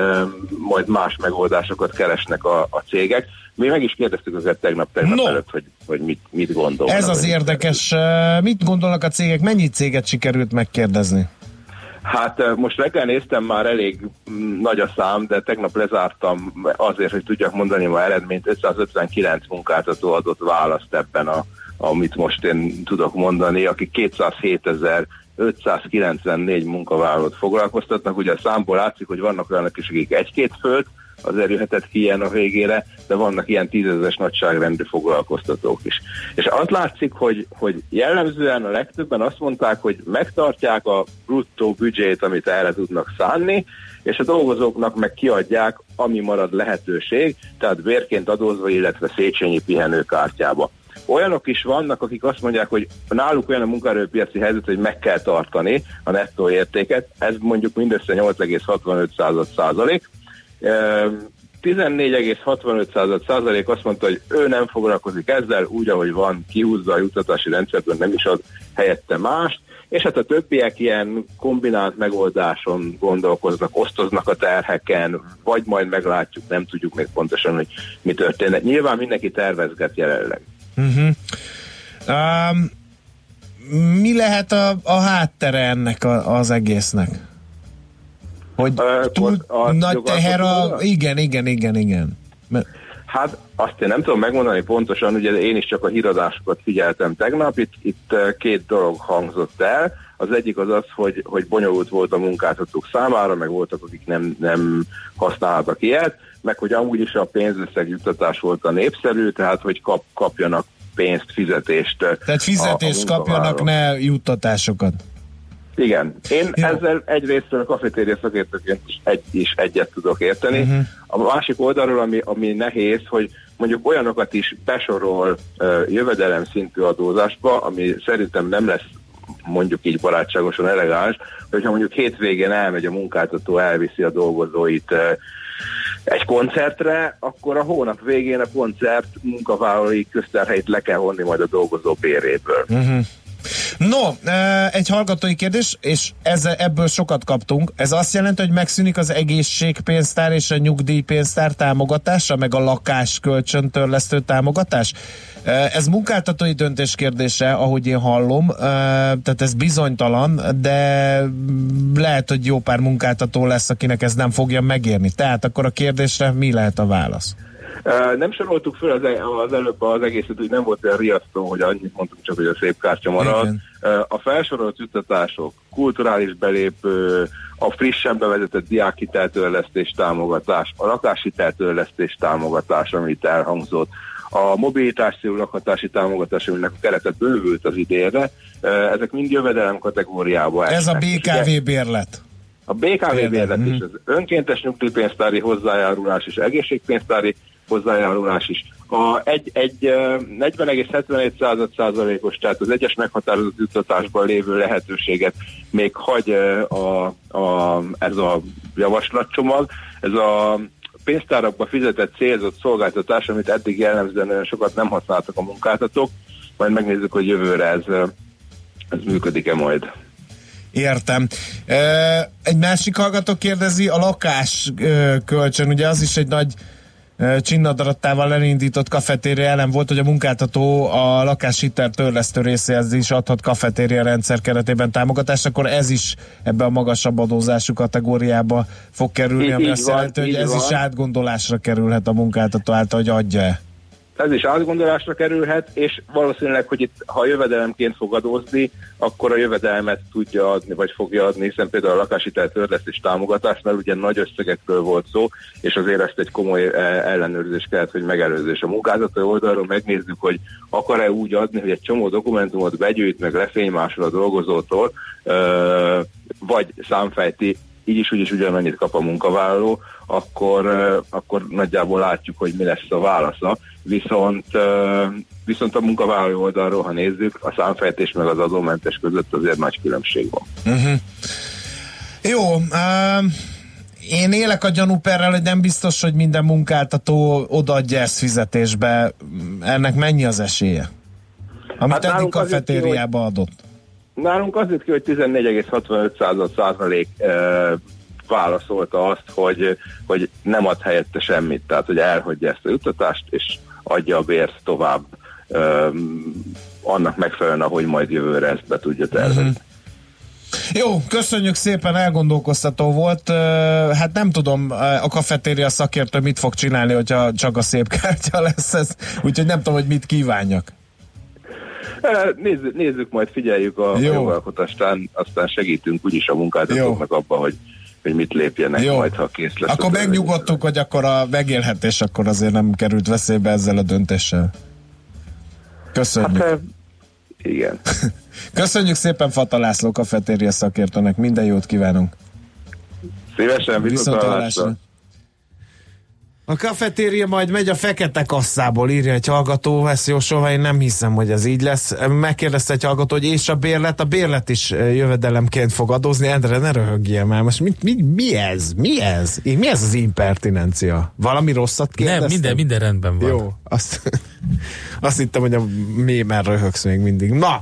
majd más megoldásokat keresnek a cégek. Mi meg is kérdeztük azért tegnap előtt, hogy mit gondolnak. Ez az érdekes. Mit gondolnak a cégek? Mennyi céget sikerült megkérdezni? Hát most reggel néztem, már elég nagy a szám, de tegnap lezártam azért, hogy tudjak mondani ma eredményt. 559 munkáltató adott választ ebben, amit most én tudok mondani, akik 207.594 munkavállalót foglalkoztatnak. Ugye a számból látszik, hogy vannak olyanok is, akik egy-két föld, azért jöhetett ki ilyen a végére, de vannak ilyen tízezres nagyságrendű foglalkoztatók is. És azt látszik, hogy jellemzően a legtöbben azt mondták, hogy megtartják a bruttó büdzsét, amit erre tudnak szánni, és a dolgozóknak meg kiadják, ami marad lehetőség, tehát bérként adózva, illetve Széchenyi pihenőkártyába. Olyanok is vannak, akik azt mondják, hogy náluk olyan a munkaerőpiaci helyzet, hogy meg kell tartani a nettó értéket, ez mondjuk mindössze 8,65%. 14,65% azt mondta, hogy ő nem foglalkozik ezzel, úgy, ahogy van, kihúzza a juttatási rendszerből, nem is ad helyette mást, és hát a többiek ilyen kombinált megoldáson gondolkoznak, osztoznak a terheken, vagy majd meglátjuk, nem tudjuk még pontosan, hogy mi történik. Nyilván mindenki tervezget jelenleg. Mi lehet a háttere ennek az egésznek? Hogy túl nagy teher a... Igen. Hát azt én nem tudom megmondani pontosan, ugye én is csak a híradásokat figyeltem tegnap, itt két dolog hangzott el. Az egyik az, hogy bonyolult volt a munkáltatók számára, meg voltak, akik nem használtak ilyet, meg hogy amúgy is a pénzösszegjutatás volt a népszerű, tehát hogy kapjanak pénzt, fizetést. Tehát fizetést kapjanak, ne juttatásokat. Igen. Én ezzel egyrészt a kafetéria szakértőként is egyet tudok érteni. Uh-huh. A másik oldalról, ami nehéz, hogy mondjuk olyanokat is besorol jövedelem szintű adózásba, ami szerintem nem lesz mondjuk így barátságosan elegáns, hogyha mondjuk hétvégén elmegy a munkáltató, elviszi a dolgozóit egy koncertre, akkor a hónap végén a koncert munkavállalói közterheit le kell vonni majd a dolgozó béréből. Uh-huh. No, egy hallgatói kérdés, és ebből sokat kaptunk. Ez azt jelenti, hogy megszűnik az egészségpénztár és a nyugdíjpénztár támogatása, meg a lakáskölcsön törlesztő támogatás? Ez munkáltatói döntés kérdése, ahogy én hallom, tehát ez bizonytalan, de lehet, hogy jó pár munkáltató lesz, akinek ez nem fogja megérni. Tehát akkor a kérdésre mi lehet a válasz? Nem soroltuk föl az előbb az egészet, úgy nem volt olyan riasztó, hogy annyit mondtunk csak, hogy a szép kártya marad. A felsorolt juttatások, kulturális belépő, a frissen bevezetett diákhiteltörlesztés támogatás, a lakáshiteltörlesztés támogatás, amit elhangzott, a mobilitás célú lakhatási támogatás, aminek a keretet bővült az idénre, ezek mind jövedelem kategóriába esnek. Ez a BKV bérlet. A BKV bérlet is, az önkéntes nyugdíjpénztári hozzájárulás és egészségpénztári hozzájárulás is. Egy 40,75%-os, tehát az egyes meghatározott juttatásban lévő lehetőséget még hagy ez a javaslatcsomag. Ez a pénztárakba fizetett célzott szolgáltatás, amit eddig jellemzően sokat nem használtak a munkáltatók, majd megnézzük, hogy jövőre ez működik-e majd. Értem. Egy másik hallgató kérdezi, a lakás kölcsön, ugye az is egy nagy csinnadarattával elindított kafetéria ellen volt, hogy a munkáltató a lakáshitel törlesztő részéhez is adhat kafetéria rendszer keretében támogatást, akkor ez is ebbe a magasabb adózású kategóriába fog kerülni, ami azt jelenti, hogy ez is átgondolásra kerülhet a munkáltató által, hogy adja-e. Ez is átgondolásra kerülhet, és valószínűleg, hogy itt, ha jövedelemként fog adózni, akkor a jövedelmet tudja adni, vagy fogja adni, hiszen például a lakáshiteltörlesztés támogatásnál ugye nagy összegekről volt szó, és azért ezt egy komoly ellenőrzés kellett, hogy megelőzés. A munkáltató oldalról megnézzük, hogy akar-e úgy adni, hogy egy csomó dokumentumot begyűjt, meg lefénymásol a dolgozótól, vagy számfejti, így is úgyis ugyanannyit kap a munkavállaló, akkor nagyjából látjuk, hogy mi lesz a válasza. Viszont a munkavállaló oldalról, ha nézzük, a számfejtés meg az adómentes között azért nagy különbség van. Uh-huh. Jó, én élek a gyanúperrel, hogy nem biztos, hogy minden munkáltató odaadja ezt fizetésbe. Ennek mennyi az esélye? Amit eddig kafetériába adott. Nálunk az jött ki, hogy 14,65% válaszolta azt, hogy nem ad helyette semmit, tehát hogy elhagyja ezt a juttatást, és adja a bért tovább annak megfelelően, ahogy majd jövőre ezt be tudja tervezni. Mm-hmm. Jó, köszönjük szépen, elgondolkoztató volt. Hát nem tudom, a kafetéria szakértő mit fog csinálni, hogyha csak a szép kártya lesz ez, úgyhogy nem tudom, hogy mit kívánjak. Nézzük, majd figyeljük a jogalkotást, aztán segítünk úgyis a munkáltatóknak abban, hogy mit lépjenek jó. Majd, ha kész lesz. Akkor megnyugodtuk, hogy akkor a megélhetés akkor azért nem került veszélybe ezzel a döntéssel. Köszönjük. Hát, igen. Köszönjük szépen Fata László kafetéria szakértőnek, minden jót kívánunk. Szívesen, viszontlátásra. A kafetéria majd megy a fekete kasszából, írja egy hallgató, ezt jósolva, én nem hiszem, hogy ez így lesz. Megkérdezte egy hallgató, hogy és a bérlet is jövedelemként fog adózni. Endre, ne röhögjél már, most mi ez? Mi ez? Mi ez az impertinencia? Valami rosszat kérdeztem? Nem, minden rendben van. Jó, azt hittem, hogy a mémen röhögsz még mindig. Na,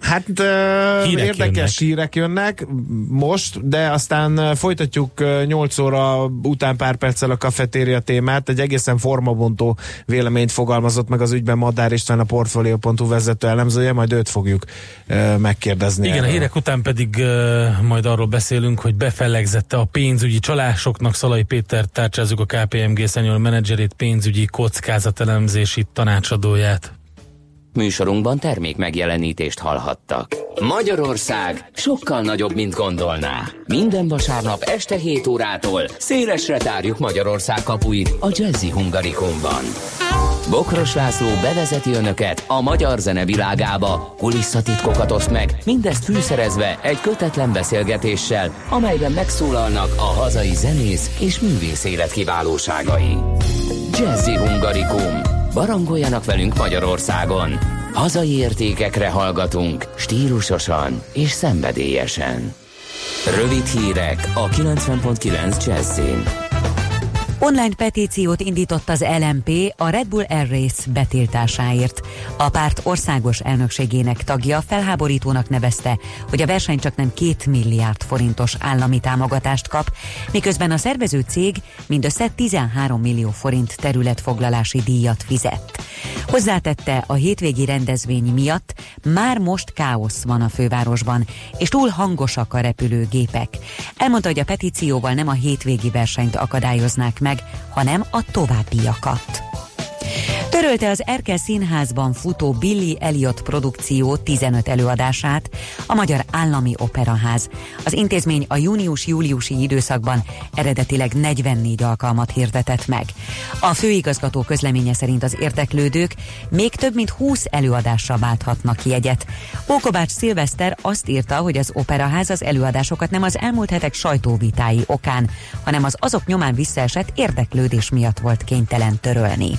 hát érdekes hírek jönnek most, de aztán folytatjuk 8 óra után pár perccel a kafetéria témát. Egy egészen formabontó véleményt fogalmazott meg az ügyben Madár István, a Portfolio.hu vezető elemzője, majd őt fogjuk megkérdezni. Igen, erről. A hírek után pedig majd arról beszélünk, hogy befellegzette a pénzügyi csalásoknak Szalai Péter, tárcsázzuk a KPMG senior menedzserét, pénzügyi kockázatelemzési tanácsadóját. Műsorunkban termék megjelenítést hallhattak. Magyarország sokkal nagyobb, mint gondolná. Minden vasárnap este 7 órától szélesre tárjuk Magyarország kapuit a Jazzy Hungarikumban. Bokros László bevezeti önöket a magyar zene világába, kulisszatitkokat oszt meg, mindezt fűszerezve egy kötetlen beszélgetéssel, amelyben megszólalnak a hazai zenész és művész élet kiválóságai. Jazzy Hungarikum. Barangoljanak velünk Magyarországon! Hazai értékekre hallgatunk, stílusosan és szenvedélyesen. Rövid hírek a 90.9 Jazzin. Online petíciót indított az LMP a Red Bull Air Race betiltásáért. A párt országos elnökségének tagja felháborítónak nevezte, hogy a verseny csaknem 2 milliárd forintos állami támogatást kap, miközben a szervező cég mindössze 13 millió forint területfoglalási díjat fizett. Hozzátette, a hétvégi rendezvény miatt már most káosz van a fővárosban, és túl hangosak a repülőgépek. Elmondta, hogy a petícióval nem a hétvégi versenyt akadályoznák meg, hanem a továbbiakat. Törölte az Erkel Színházban futó Billy Elliot produkció 15 előadását a Magyar Állami Operaház. Az intézmény a június-júliusi időszakban eredetileg 44 alkalmat hirdetett meg. A főigazgató közleménye szerint az érdeklődők még több mint 20 előadásra válthatnak jegyet. Ókovács Szilveszter azt írta, hogy az operaház az előadásokat nem az elmúlt hetek sajtóvitái okán, hanem az azok nyomán visszaesett érdeklődés miatt volt kénytelen törölni.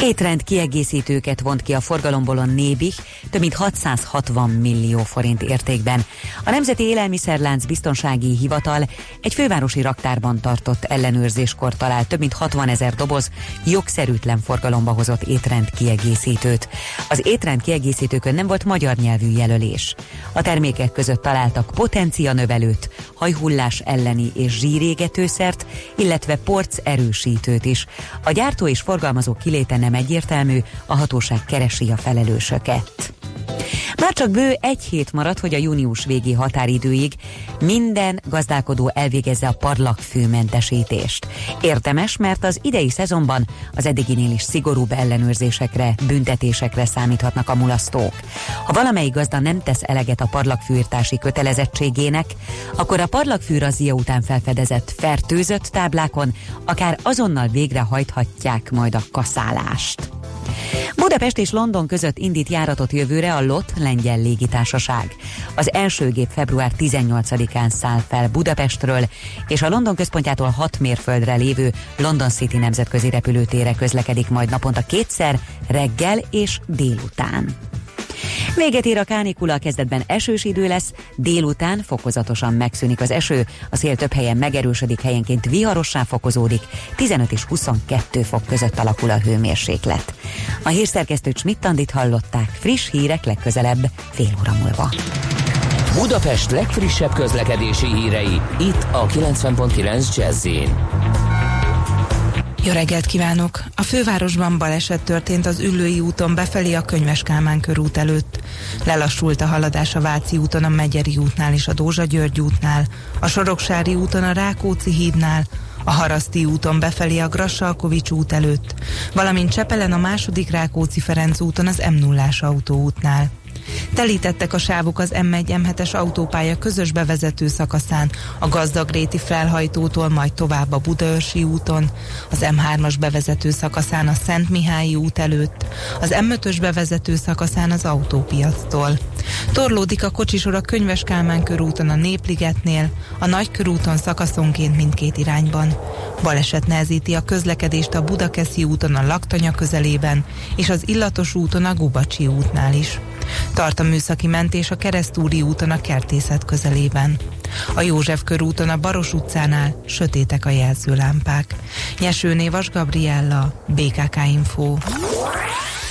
Étrend kiegészítőket vont ki a forgalomból a Nébih, több mint 660 millió forint értékben. A Nemzeti Élelmiszerlánc Biztonsági Hivatal egy fővárosi raktárban tartott ellenőrzéskor talált több mint 60 000 doboz jogszerűtlen forgalomba hozott étrend kiegészítőt. Az étrend kiegészítőkön nem volt magyar nyelvű jelölés. A termékek között találtak potencianövelőt, hajhullás elleni és zsírégetőszert, illetve porc erősítőt is. A gyártó és forgalmazó kiléte nem egyértelmű, a hatóság keresi a felelősöket. Már csak bő egy hét maradt, hogy a június végi határidőig minden gazdálkodó elvégezze a parlagfűmentesítést. Érdemes, mert az idei szezonban az eddiginél is szigorúbb ellenőrzésekre, büntetésekre számíthatnak a mulasztók. Ha valamelyik gazda nem tesz eleget a parlagfűirtási kötelezettségének, akkor a parlagfűrazia után felfedezett fertőzött táblákon akár azonnal végrehajthatják majd a kaszálást. Budapest és London között indít járatot jövőre a LOT lengyel légitársaság. Az első gép február 18-án száll fel Budapestről, és a London központjától 6 mérföldre lévő London City nemzetközi repülőtérre közlekedik majd naponta kétszer, reggel és délután. Véget ér a kánikula, kezdetben esős idő lesz, délután fokozatosan megszűnik az eső, a szél több helyen megerősödik, helyenként viharossá fokozódik, 15 és 22 fok között alakul a hőmérséklet. A hírszerkesztőt Schmitt Andit hallották, friss hírek legközelebb fél óra múlva. Budapest legfrissebb közlekedési hírei, itt a 90.9 Jazz-in. Jó reggelt kívánok! A fővárosban baleset történt az Üllői úton befelé a Könyves Kálmán körút előtt. Lelassult a haladás a Váci úton, a Megyeri útnál és a Dózsa-György útnál, a Soroksári úton a Rákóczi hídnál, a Haraszti úton befelé a Grassalkovics út előtt, valamint Csepelen a második Rákóczi-Ferenc úton az M0-ás autóútnál. Telítettek a sávok az M1-M7-es autópálya közös bevezető szakaszán, a Gazdagréti felhajtótól majd tovább a Budaörsi úton, az M3-as bevezető szakaszán a Szent Mihályi út előtt, az M5-ös bevezető szakaszán az autópiactól. Torlódik a kocsisor a Könyves Kálmán körúton a Népligetnél, a Nagykörúton szakaszonként mindkét irányban. Baleset nehezíti a közlekedést a Budakeszi úton a Laktanya közelében, és az Illatos úton a Gubacsi útnál is. Tart a műszaki mentés a Keresztúri úton a Kertészet közelében. A József körúton a Baros utcánál sötétek a jelzőlámpák. Nyesőnévas Gabriella, BKK Info.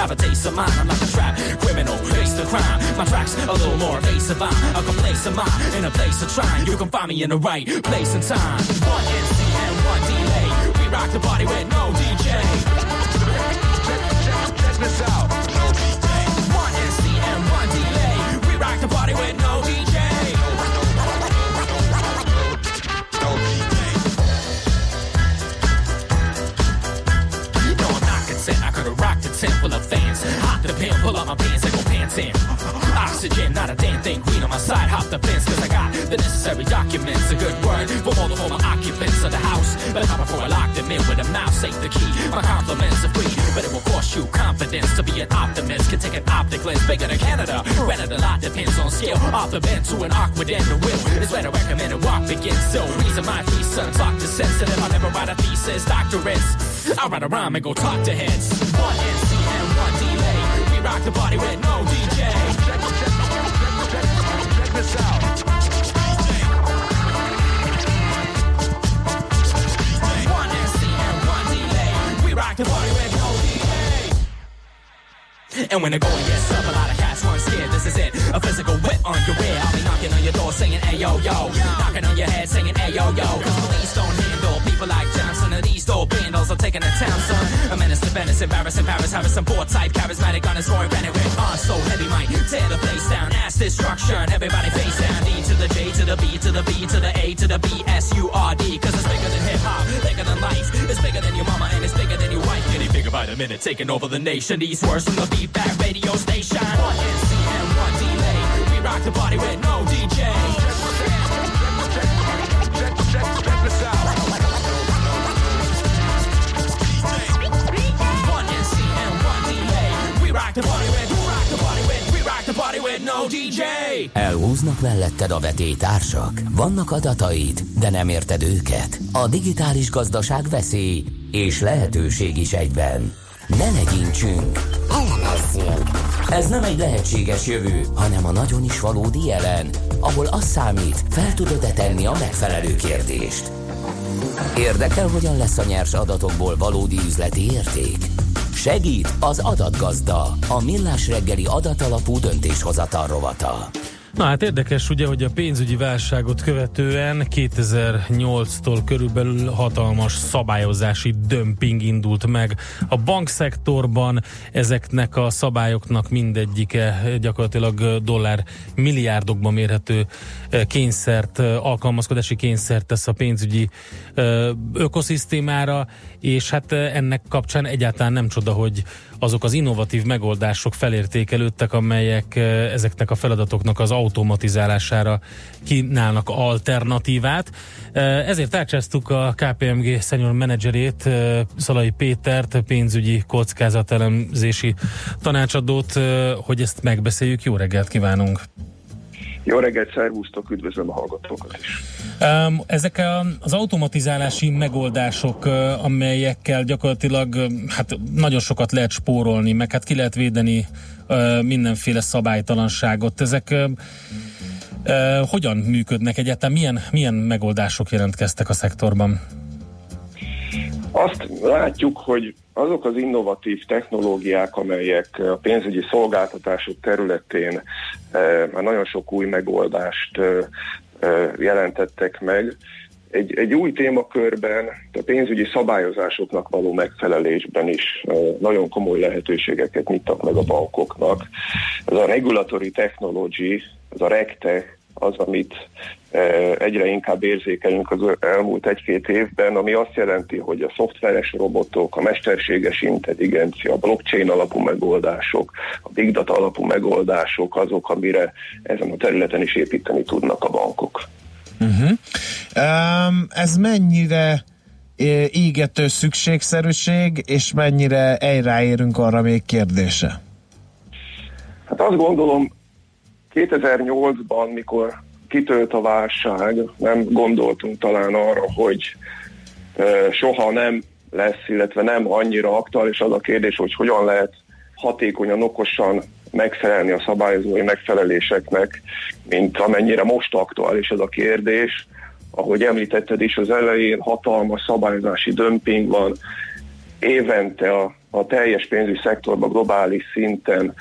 Have a taste of mine, I'm like a trap criminal, face the crime. My tracks a little more evasive, I'm a complacent mind in a place of trying. You can find me in the right place and time. One MC and one delay, we rock the party with no DJ. Check this out, no DJ. One MC and one delay, we rock the party with no DJ. Hop the pin, pull out my pants, I go pants in. Oxygen, not a damn thing green on my side. Hop the fence, cause I got the necessary documents. A good word for all the former occupants of the house. Better hop before I lock them in with a mouse. Ain't the key, my compliments are free. But it will cost you confidence to be an optimist. Can take an optic lens bigger than Canada. Rather the lot depends on skill. Off the bend to an awkward end of will. It's where I recommend a walk begins. So reason my three sons talk to sense. And if I never write a thesis, doctorates, I'll write a rhyme and go talk to heads. One MC and one delay. We rock the party with no DJ. Check this out. One MC and one delay. We rock the party with no DJ. And when the going gets up, a lot of cats weren't scared. This is it. A physical whip on your rear. I'll be knocking on your door singing, ayo, yo. Knocking on your head singing, ayo, yo. Cause police don't handle people like Johnson or these dope bandals. I'm taking a town, son. A menace to Venice, embarrassing Paris, Harrison, poor type, charismatic on his roaring Bennett with arms so heavy, might tear the place down. Ass destruction, everybody face down. D to the J to the B to the B to the A to the B S U R D. Cause it's bigger than hip hop, bigger than life. It's bigger than your mama and it's bigger than your wife. Getting bigger by the minute, taking over the nation. These words from the feedback radio station. One MC and one delay. We rock the party with no DJ. Check this out. Elhúznak melletted a vetélytársak? Vannak adataid, de nem érted őket? A digitális gazdaság veszély és lehetőség is egyben. Ne legyintsünk! Elemezzünk! Ez nem egy lehetséges jövő, hanem a nagyon is valódi jelen, ahol az számít, fel tudod-e tenni a megfelelő kérdést. Érdekel, hogyan lesz a nyers adatokból valódi üzleti érték? Segít az adatgazda, a Millás reggeli adatalapú döntéshozatal rovata. Na hát érdekes ugye, hogy a pénzügyi válságot követően 2008-tól körülbelül hatalmas szabályozási dömping indult meg a bankszektorban. Ezeknek a szabályoknak mindegyike gyakorlatilag dollár milliárdokban mérhető kényszert, alkalmazkodási kényszert tesz a pénzügyi ökoszisztémára, és hát ennek kapcsán egyáltalán nem csoda, hogy azok az innovatív megoldások felértékelődtek, amelyek ezeknek a feladatoknak az automatizálására kínálnak alternatívát. Ezért tárcsáztuk a KPMG senior menedzserét, Szalai Pétert, pénzügyi kockázatelemzési tanácsadót, hogy ezt megbeszéljük. Jó reggelt kívánunk! Jó reggelt, szervusztok, üdvözlöm a hallgatókat is. Ezek az automatizálási megoldások, amelyekkel gyakorlatilag hát nagyon sokat lehet spórolni, meg hát ki lehet védeni mindenféle szabálytalanságot. Ezek hogyan működnek egyáltalán? Milyen megoldások jelentkeztek a szektorban? Azt látjuk, hogy azok az innovatív technológiák, amelyek a pénzügyi szolgáltatások területén már nagyon sok új megoldást jelentettek meg, egy új témakörben, a pénzügyi szabályozásoknak való megfelelésben is nagyon komoly lehetőségeket nyittak meg a bankoknak. Ez a regulatory technology, ez a regtech, az, amit egyre inkább érzékelünk az elmúlt egy-két évben, ami azt jelenti, hogy a szoftveres robotok, a mesterséges intelligencia, a blockchain alapú megoldások, a big data alapú megoldások azok, amire ezen a területen is építeni tudnak a bankok. Uh-huh. Ez mennyire égető szükségszerűség, és mennyire ráérünk arra még kérdése? Hát azt gondolom, 2008-ban, mikor kitölt a válság, nem gondoltunk talán arra, hogy soha nem lesz, illetve nem annyira aktuális az a kérdés, hogy hogyan lehet hatékonyan, okosan megfelelni a szabályozói megfeleléseknek, mint amennyire most aktuális ez a kérdés. Ahogy említetted is az elején, hatalmas szabályozási dömping van, évente a teljes pénzügyi szektorban globális szinten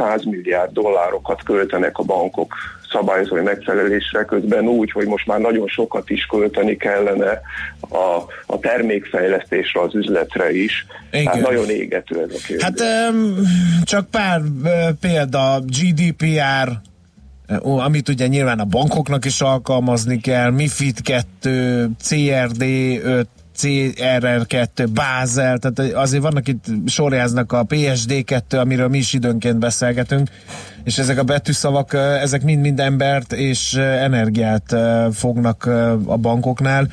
70-100 milliárd dollárokat költenek a bankok szabályozói megfelelésre, közben úgy, hogy most már nagyon sokat is költeni kellene a termékfejlesztésre, az üzletre is. Igen. Hát nagyon égető ez a kérdés. Hát csak pár példa, GDPR, amit ugye nyilván a bankoknak is alkalmazni kell, MiFID 2, CRD 5, CRR2, Bázel, tehát azért vannak itt, sorjáznak a PSD2, amiről mi is időnként beszélgetünk, és ezek a betűszavak, ezek mind embert és energiát fognak a bankoknál.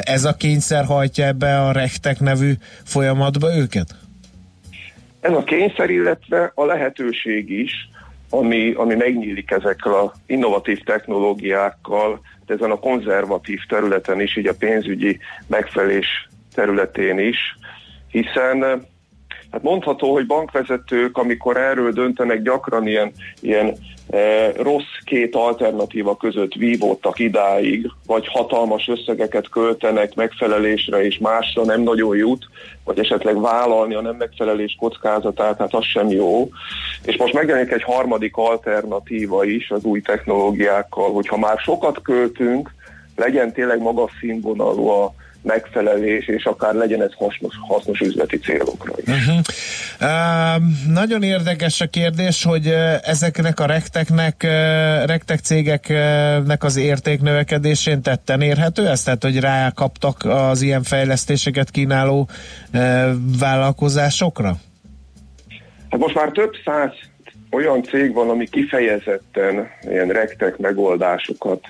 Ez a kényszer hajtja ebbe a rechtek nevű folyamatba őket? Ez a kényszer, illetve a lehetőség is, ami megnyílik ezekkel az innovatív technológiákkal, de ezen a konzervatív területen is, így a pénzügyi megfelelés területén is, hiszen hát mondható, hogy bankvezetők, amikor erről döntenek, gyakran ilyen rossz két alternatíva között vívódtak idáig, vagy hatalmas összegeket költenek megfelelésre, és másra nem nagyon jut, vagy esetleg vállalni a nem megfelelés kockázatát, hát az sem jó. És most megjelenik egy harmadik alternatíva is az új technológiákkal, hogyha már sokat költünk, legyen tényleg magas színvonalú a megfelelés, és akár legyen ez hasznos üzleti célokra is. Nagyon érdekes a kérdés, hogy ezeknek a rektek cégeknek az értéknövekedésén tetten érhető ez? Tehát, hogy rákaptak az ilyen fejlesztéseket kínáló vállalkozásokra? Hát most már több száz olyan cég van, ami kifejezetten ilyen rektek megoldásokat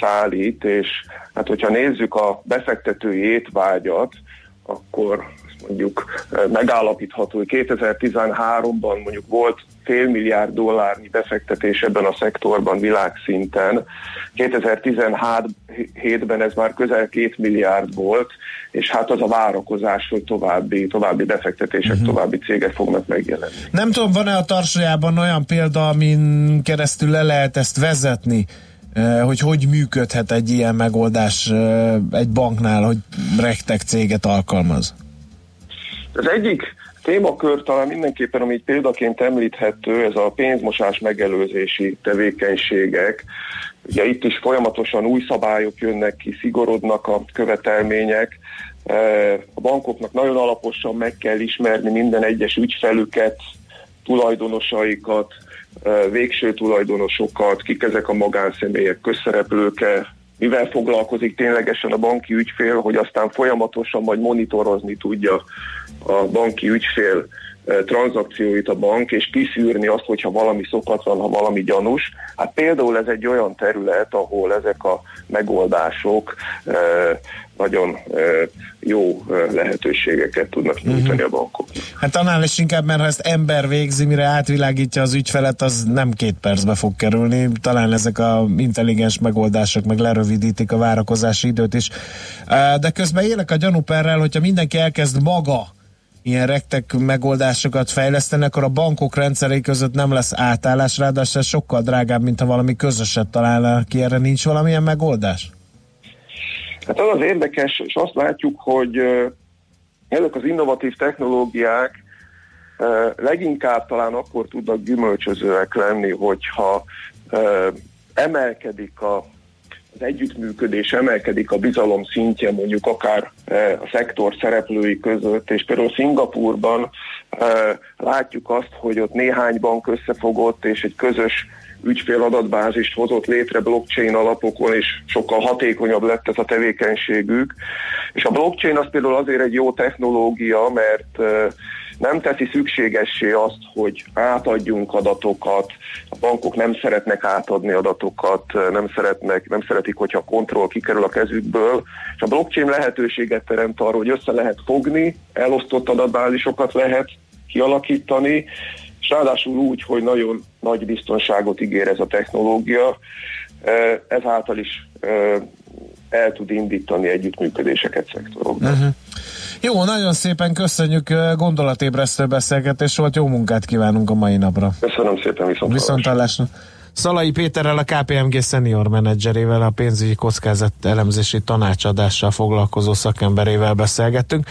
szállít, és hát hogyha nézzük a befektetői étvágyat, akkor mondjuk megállapítható, hogy 2013-ban mondjuk volt $500 milliárd befektetés ebben a szektorban világszinten. 2017-ben ez már közel 2 milliárd volt, és hát az a várakozás, hogy további befektetések, további cégek fognak megjelenni. Nem tudom, van-e a tarsajában olyan példa, amin keresztül le lehet ezt vezetni, hogy működhet egy ilyen megoldás egy banknál, hogy rektek céget alkalmaz? Az egyik témakör talán mindenképpen, ami példaként említhető, ez a pénzmosás megelőzési tevékenységek. Ugye itt is folyamatosan új szabályok jönnek ki, szigorodnak a követelmények. A bankoknak nagyon alaposan meg kell ismerni minden egyes ügyfelüket, tulajdonosaikat, végső tulajdonosokat, kik ezek a magánszemélyek, közszereplőke, mivel foglalkozik ténylegesen a banki ügyfél, hogy aztán folyamatosan majd monitorozni tudja a banki ügyfél tranzakcióit a bank, és kiszűrni azt, hogyha valami szokatlan, ha valami gyanús. Hát például ez egy olyan terület, ahol ezek a megoldások nagyon jó lehetőségeket tudnak nyújtani a bankok. Hát annál is inkább, mert ha ezt ember végzi, mire átvilágítja az ügyfelet, az nem 2 percbe fog kerülni. Talán ezek a intelligens megoldások meg lerövidítik a várakozási időt is. De közben élek a gyanúperrel, hogyha mindenki elkezd maga ilyen rektek megoldásokat fejlesztenek, akkor a bankok rendszerei között nem lesz átállás, ráadásul sokkal drágább, mint ha valami közöset találnak ki, erre nincs valamilyen megoldás? Hát az az érdekes, és azt látjuk, hogy ezek az innovatív technológiák leginkább talán akkor tudnak gyümölcsözőek lenni, hogyha emelkedik az együttműködés, emelkedik a bizalom szintje mondjuk akár a szektor szereplői között, és például Szingapúrban látjuk azt, hogy ott néhány bank összefogott, és egy közös ügyféladatbázist hozott létre blockchain alapokon, és sokkal hatékonyabb lett ez a tevékenységük. És a blockchain az például azért egy jó technológia, mert nem teszi szükségessé azt, hogy átadjunk adatokat, a bankok nem szeretnek átadni adatokat, nem szeretik, hogyha a kontroll kikerül a kezükből, és a blockchain lehetőséget teremt arra, hogy össze lehet fogni, elosztott adatbázisokat lehet kialakítani, és ráadásul úgy, hogy nagyon nagy biztonságot ígér ez a technológia, ezáltal is el tud indítani együttműködéseket szektorokban. Jó, nagyon szépen köszönjük, gondolatébresztő beszélgetés volt, jó munkát kívánunk a mai napra. Köszönöm szépen, viszonthallásra. Szalai Péterrel, a KPMG senior menedzserével, a pénzügyi kockázat elemzési tanácsadással foglalkozó szakemberével beszélgettünk.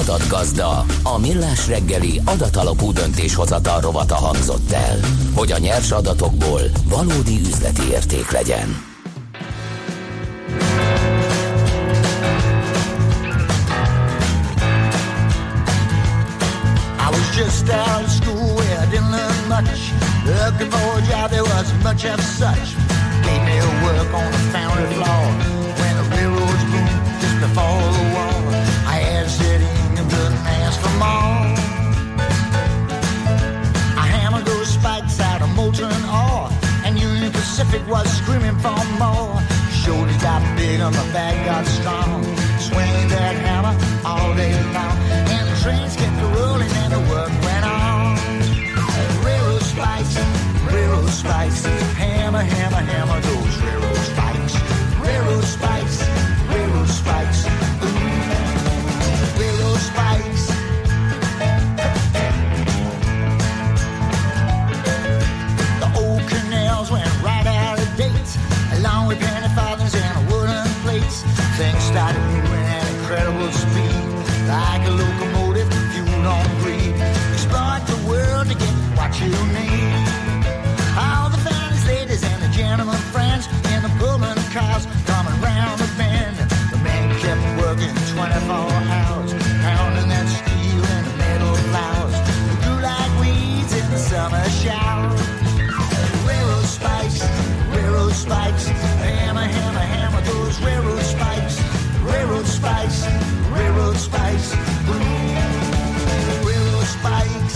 Adatgazda, a Millás reggeli adatalapú döntéshozatal rovata hangzott el, hogy a nyers adatokból valódi üzleti érték legyen. I was just out of school where I didn't learn much, looking for a job there wasn't much of such. Gave me a work on the foundry floor when the railroads was screaming for more. Shoulders got big and the back got strong. Swinging that hammer all day long. And the trains kept rolling and the work went on. Railroad spikes, railroad spikes. Hammer, hammer, hammer those railroad spikes. Railroad spikes, railroad spikes. Ooh, railroad spikes. Along with penny farthings and wooden plates, things started moving at incredible speed, like a locomotive fueled on greed. Exploit the world to get what you need. All the finest ladies and the gentlemen friends in the Pullman cars coming round the bend. The men kept working 24 hours, pounding that steel in the metal flowers. They grew like weeds in the summer shower. Railroad spikes. Railroad spikes, hammer, hammer, hammer, those railroad spikes, railroad spikes, railroad spikes, ooh, railroad spikes,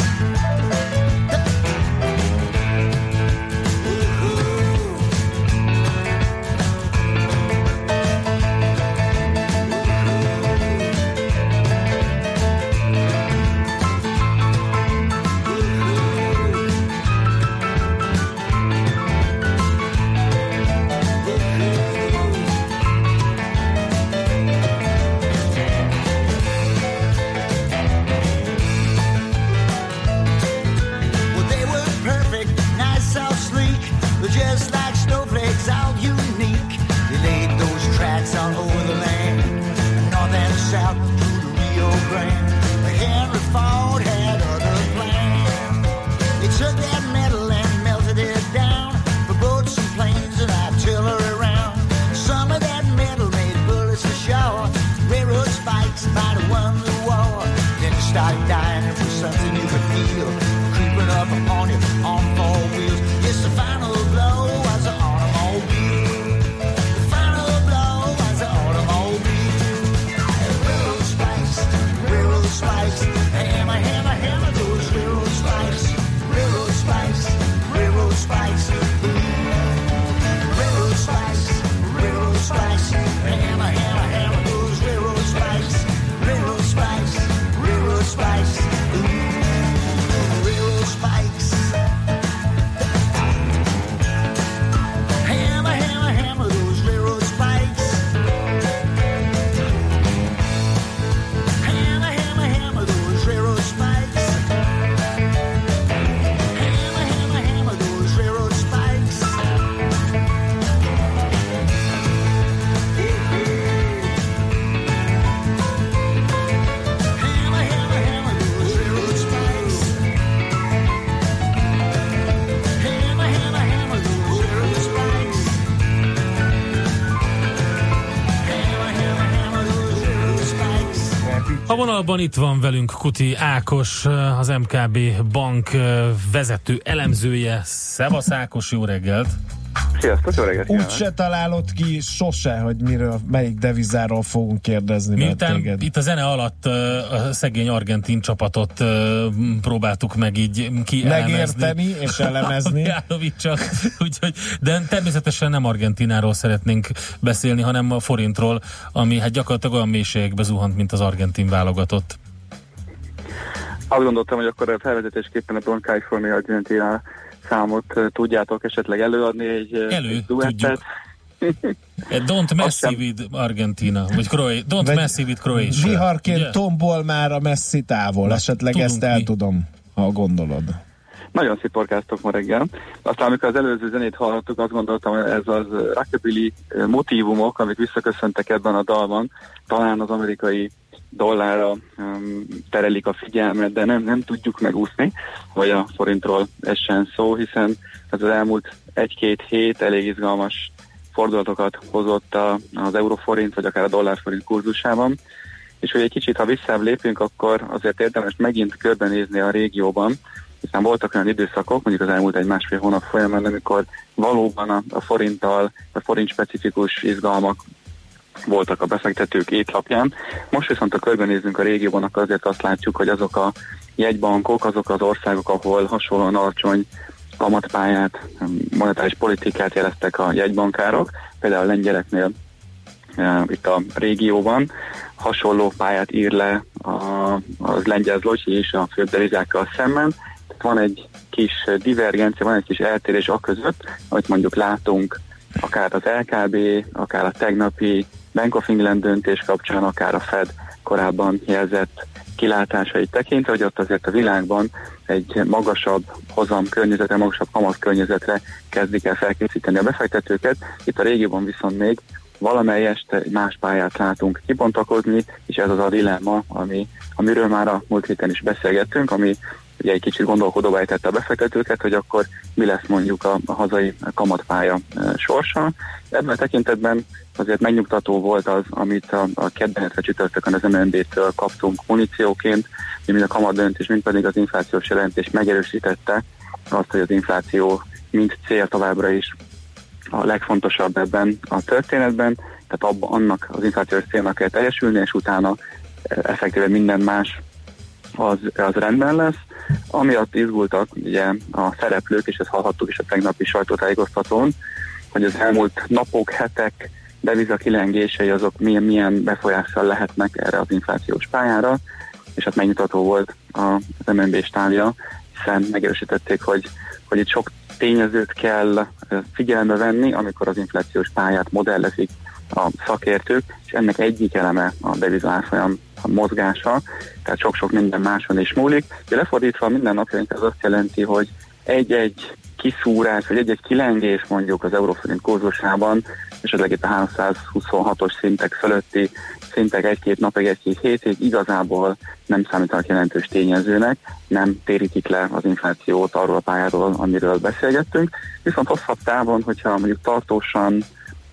vonalban itt van velünk Kuti Ákos, az MKB Bank vezető elemzője. Szevasz Ákos, jó reggelt! Sziasztok, jó reggelt! Úgy se találod ki sose, hogy melyik devizáról fogunk kérdezni. Miután itt a zene alatt a szegény argentin csapatot próbáltuk meg így megérteni és elemezni. Úgyhogy, de természetesen nem Argentináról szeretnénk beszélni, hanem a forintról, ami hát gyakorlatilag olyan mélységekbe zuhant, mint az argentin válogatott. Azt gondoltam, hogy akkor a felvezetésképpen a Don California Argentina számot tudjátok esetleg előadni egy duettet. Don't mess with Argentina, vagy don't mess with Croatia. Viharként tombol már a messzi távol, na, esetleg ezt el tudom, ha gondolod. Nagyon sziporkáztok ma reggel. Aztán amikor az előző zenét hallhattuk, azt gondoltam, hogy ez az rockabilly motívumok, amik visszaköszöntek ebben a dalban, talán az amerikai dollárra terelik a figyelmet, de nem tudjuk megúszni, vagy a forintról essen szó, hiszen az elmúlt egy-két hét elég izgalmas fordulatokat hozott az euróforint, vagy akár a dollárforint kurzusában, és hogy egy kicsit, ha visszább lépünk, akkor azért érdemes megint körbenézni a régióban, hiszen voltak olyan időszakok, mondjuk az elmúlt egy-másfél hónap folyamán, amikor valóban a forinttal, a forint specifikus izgalmak voltak a befektetők étlapján. Most viszont, ha körbenézzünk a régióban, akkor azért azt látjuk, hogy azok a jegybankok, azok az országok, ahol hasonlóan alacsony kamatpályát, monetáris politikát jeleztek a jegybankárok, például a lengyeleknél itt a régióban hasonló pályát ír le az lengyel zloty és a földelizákkal szemben. Tehát van egy kis divergencia, van egy kis eltérés aközött, amit mondjuk látunk akár az LKB, akár a tegnapi Bank of England döntés kapcsán, akár a Fed korábban jelzett kilátásait tekintve, hogy ott azért a világban egy magasabb hozam környezetre, magasabb kamat környezetre kezdik el felkészíteni a befektetőket. Itt a régióban viszont még valamelyest más pályát látunk kibontakozni, és ez az a dilemma, amiről már a múlt héten is beszélgettünk, ami ugye egy kicsit gondolkodóvá tette a befektetőket, hogy akkor mi lesz mondjuk a hazai kamatpálya sorsa. Ebben a tekintetben azért megnyugtató volt az, amit a kedden, illetve csütörtökön az MNB-től kaptunk munícióként, mind a kamatdöntés, mind pedig az inflációs jelentés megerősítette azt, hogy az infláció mint cél továbbra is a legfontosabb ebben a történetben, tehát annak az inflációs célnak kell teljesülni, és utána effektíven minden más az rendben lesz. Amiatt izgultak ugye a szereplők, és ezt hallhattuk is a tegnapi sajtótájékoztatón, hogy az elmúlt napok, hetek devizakilengései azok milyen befolyással lehetnek erre az inflációs pályára, és hát megnyugtató volt az MNB stábja, hiszen megerősítették, hogy itt sok tényezőt kell figyelembe venni, amikor az inflációs pályát modellezik a szakértők, és ennek egyik eleme a devizaárfolyam mozgása, tehát sok-sok minden máson is múlik. De lefordítva minden napjaink az azt jelenti, hogy egy-egy kiszúrás, vagy egy-egy kilengés mondjuk az euróforint kurzusában, esetleg itt a 326-os szintek fölötti szintek egy-két napig, egy-két hétig igazából nem számítanak jelentős tényezőnek, nem térítik le az inflációt arról a pályáról, amiről beszélgettünk. Viszont hosszabb távon, hogyha mondjuk tartósan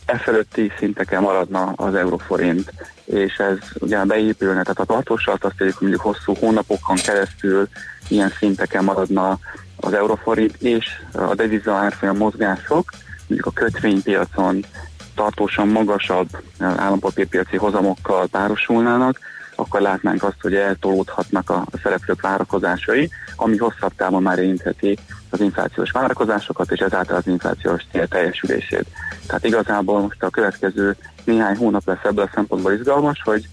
e fölötti szinteken maradna az euróforint, és ez ugye beépülne, tehát a tartósat azt mondjuk, hogy mondjuk hosszú hónapokon keresztül ilyen szinteken maradna az euróforint, és a deviza árfolyam mozgások, mondjuk a kötvénypiacon tartósan magasabb állampapírpiaci hozamokkal párosulnának, akkor látnánk azt, hogy eltolódhatnak a szereplők várakozásai, ami hosszabb távon már érintheti az inflációs várakozásokat, és ezáltal az inflációs cél teljesülését. Tehát igazából most a következő néhány hónap lesz ebből a szempontból izgalmas, hogy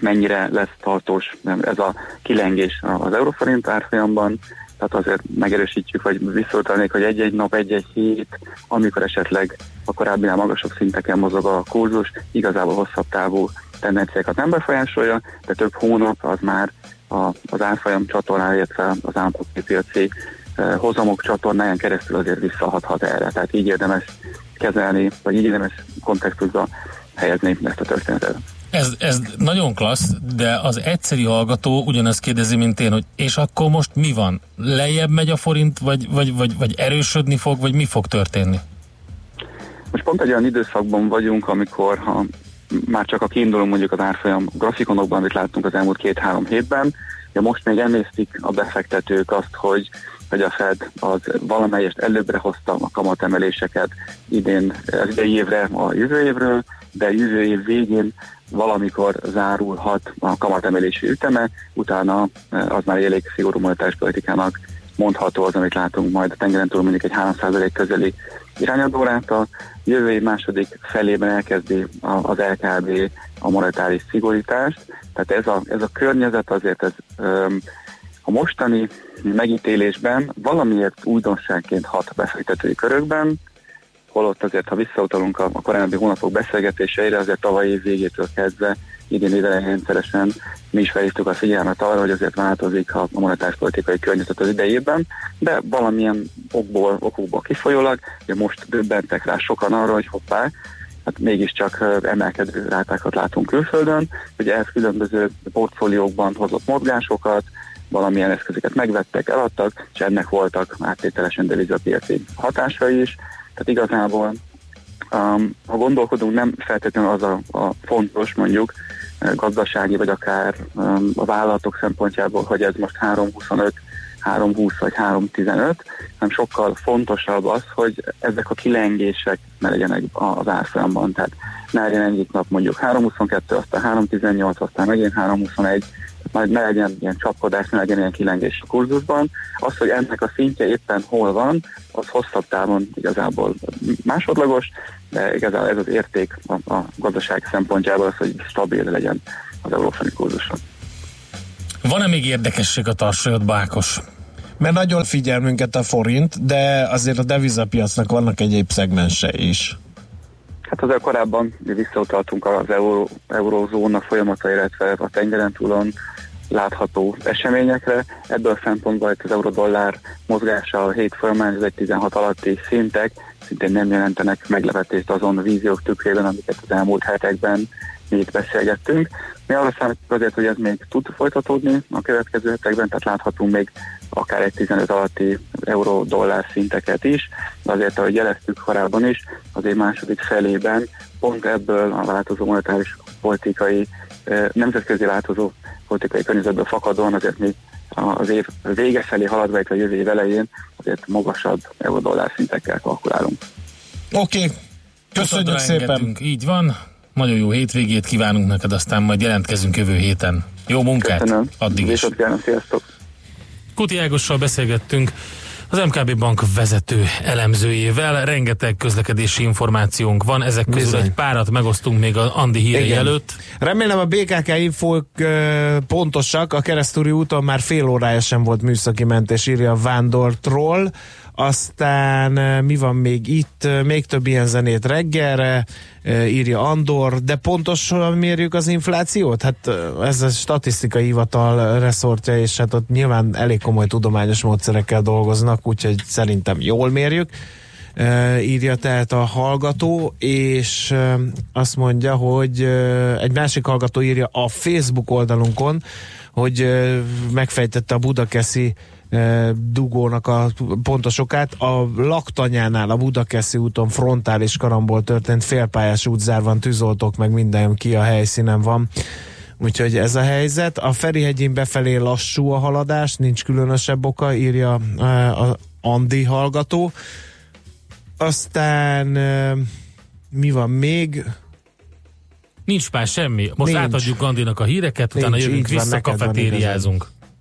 mennyire lesz tartós ez a kilengés az euróforint árfolyamban, tehát azért megerősítjük, vagy visszautalnék, hogy egy-egy nap, egy-egy hét, amikor esetleg a korábbinál magasabb szinteken mozog a kurzus, igazából hosszabb távú tendenciákat nem befolyásolja, de több hónap az már az árfolyam csatornája, illetve az állampapírpiaci hozamok csatornáján keresztül azért visszahathat erre. Tehát így érdemes kezelni, vagy így érdemes kontextusba helyezni ezt a történetet. Ez nagyon klassz, de az egyszeri hallgató ugyanezt kérdezi, mint én, hogy és akkor most mi van? Lejjebb megy a forint, vagy erősödni fog, vagy mi fog történni? Most pont egy olyan időszakban vagyunk, amikor ha már csak a kiindulunk mondjuk az árfolyam grafikonokban, amit láttunk az elmúlt 2-3 hétben, de most még emésztik a befektetők azt, hogy a Fed az valamelyest előbbre hozta a kamatemeléseket idén, az idei évre, a jövő évről, de jövő év végén valamikor zárulhat a kamatemelési üteme, utána az már elég szigorú monetáris politikának mondható az, amit látunk majd a tengeren túl mondjuk egy 3% közeli irányadórát. A jövő év második felében elkezdi az LKB a monetáris szigorítást, tehát ez a környezet azért a mostani megítélésben valamiért újdonságként hat a befektetői körökben, holott azért, ha visszautalunk a korábbi hónapok beszélgetéseire, azért tavalyi év végétől kezdve idén évelején rendszeresen mi is felhívtuk a figyelmet arra, hogy azért változik a monetáris politikai környezet az idejében, de valamilyen okokból kifolyólag, hogy most döbbentek rá sokan arra, hogy hoppá, hát mégiscsak emelkedő rátákat látunk külföldön, hogy ehhez különböző portfóliókban hozott mozgásokat, valamilyen eszközöket megvettek, eladtak, és ennek voltak áttételesen devizapiaci hatásai is. Tehát igazából, ha gondolkodunk, nem feltétlenül az a fontos, mondjuk gazdasági, vagy akár a vállalatok szempontjából, hogy ez most 3.25, 3.20 vagy 3.15, hanem sokkal fontosabb az, hogy ezek a kilengések ne legyenek az árfolyamban. Tehát ne legyen egyik nap mondjuk 3.22, aztán 3.18, aztán megint 3.21, majd ne legyen ilyen csapkodás, ne legyen ilyen kilengés a kurzusban. Az, hogy ennek a szintje éppen hol van, az hosszabb távon igazából másodlagos, de igazából ez az érték a gazdaság szempontjából az, hogy stabil legyen az eurófoni kurzuson. Van-e még érdekesség a tarsolyodba, Ákos? Mert nagyon figyelmünket a forint, de azért a devizapiacnak vannak egyéb szegmensei is. Hát azért korábban visszautaltunk az eurózóna folyamata, illetve a tengeren túlon látható eseményekre. Ebből a szempontból itt az euró-dollár mozgása a hét folyamán, ez egy 16 alatti szintek, szintén nem jelentenek meglepetést azon víziók tükrében, amiket az elmúlt hetekben mi itt beszélgettünk. Mi arra számítunk azért, hogy ez még tud folytatódni a következő hetekben, tehát láthatunk még akár egy 15 alatti euró-dollár szinteket is, de azért, ahogy jeleztük korábban is, azért második felében pont ebből a változó monetáris politikai, nemzetközi változó politikai környezetből fakadóan azért mi az év vége felé haladva, vagy a jövő év elején azért magasabb euró-dollár szintekkel kalkulálunk. Oké. Köszönjük szépen! Így van, nagyon jó hétvégét kívánunk neked, aztán majd jelentkezünk jövő héten. Jó munkát! Köszönöm. Addig is! Köszönöm, sziasztok! Kuti Ágossal beszélgettünk, az MKB Bank vezető elemzőjével. Rengeteg közlekedési információnk van, ezek közül egy párat megosztunk még az Andi hírei előtt. Remélem a BKK infók pontosak, a Keresztúri úton már fél órája sem volt műszaki mentés, írja a Vándortról. Aztán mi van még itt? Még több ilyen zenét reggelre, írja Andor, de pontosan mérjük az inflációt? Hát ez a statisztikai hivatal reszortja, és hát ott nyilván elég komoly tudományos módszerekkel dolgoznak, úgyhogy szerintem jól mérjük, írja tehát a hallgató, és azt mondja, hogy egy másik hallgató írja a Facebook oldalunkon, hogy megfejtette a budakeszi dugónak a pontos okát. A laktanyánál a Budakeszi úton frontális karamból történt, félpályás útzár van, tűzoltók meg minden ki a helyszínen van. Úgyhogy ez a helyzet. A Ferihegyén befelé lassú a haladás, nincs különösebb oka, írja a Andi hallgató. Aztán mi van még? Nincs már semmi. Most átadjuk Andinak a híreket, utána jövünk vissza, kafetériázunk.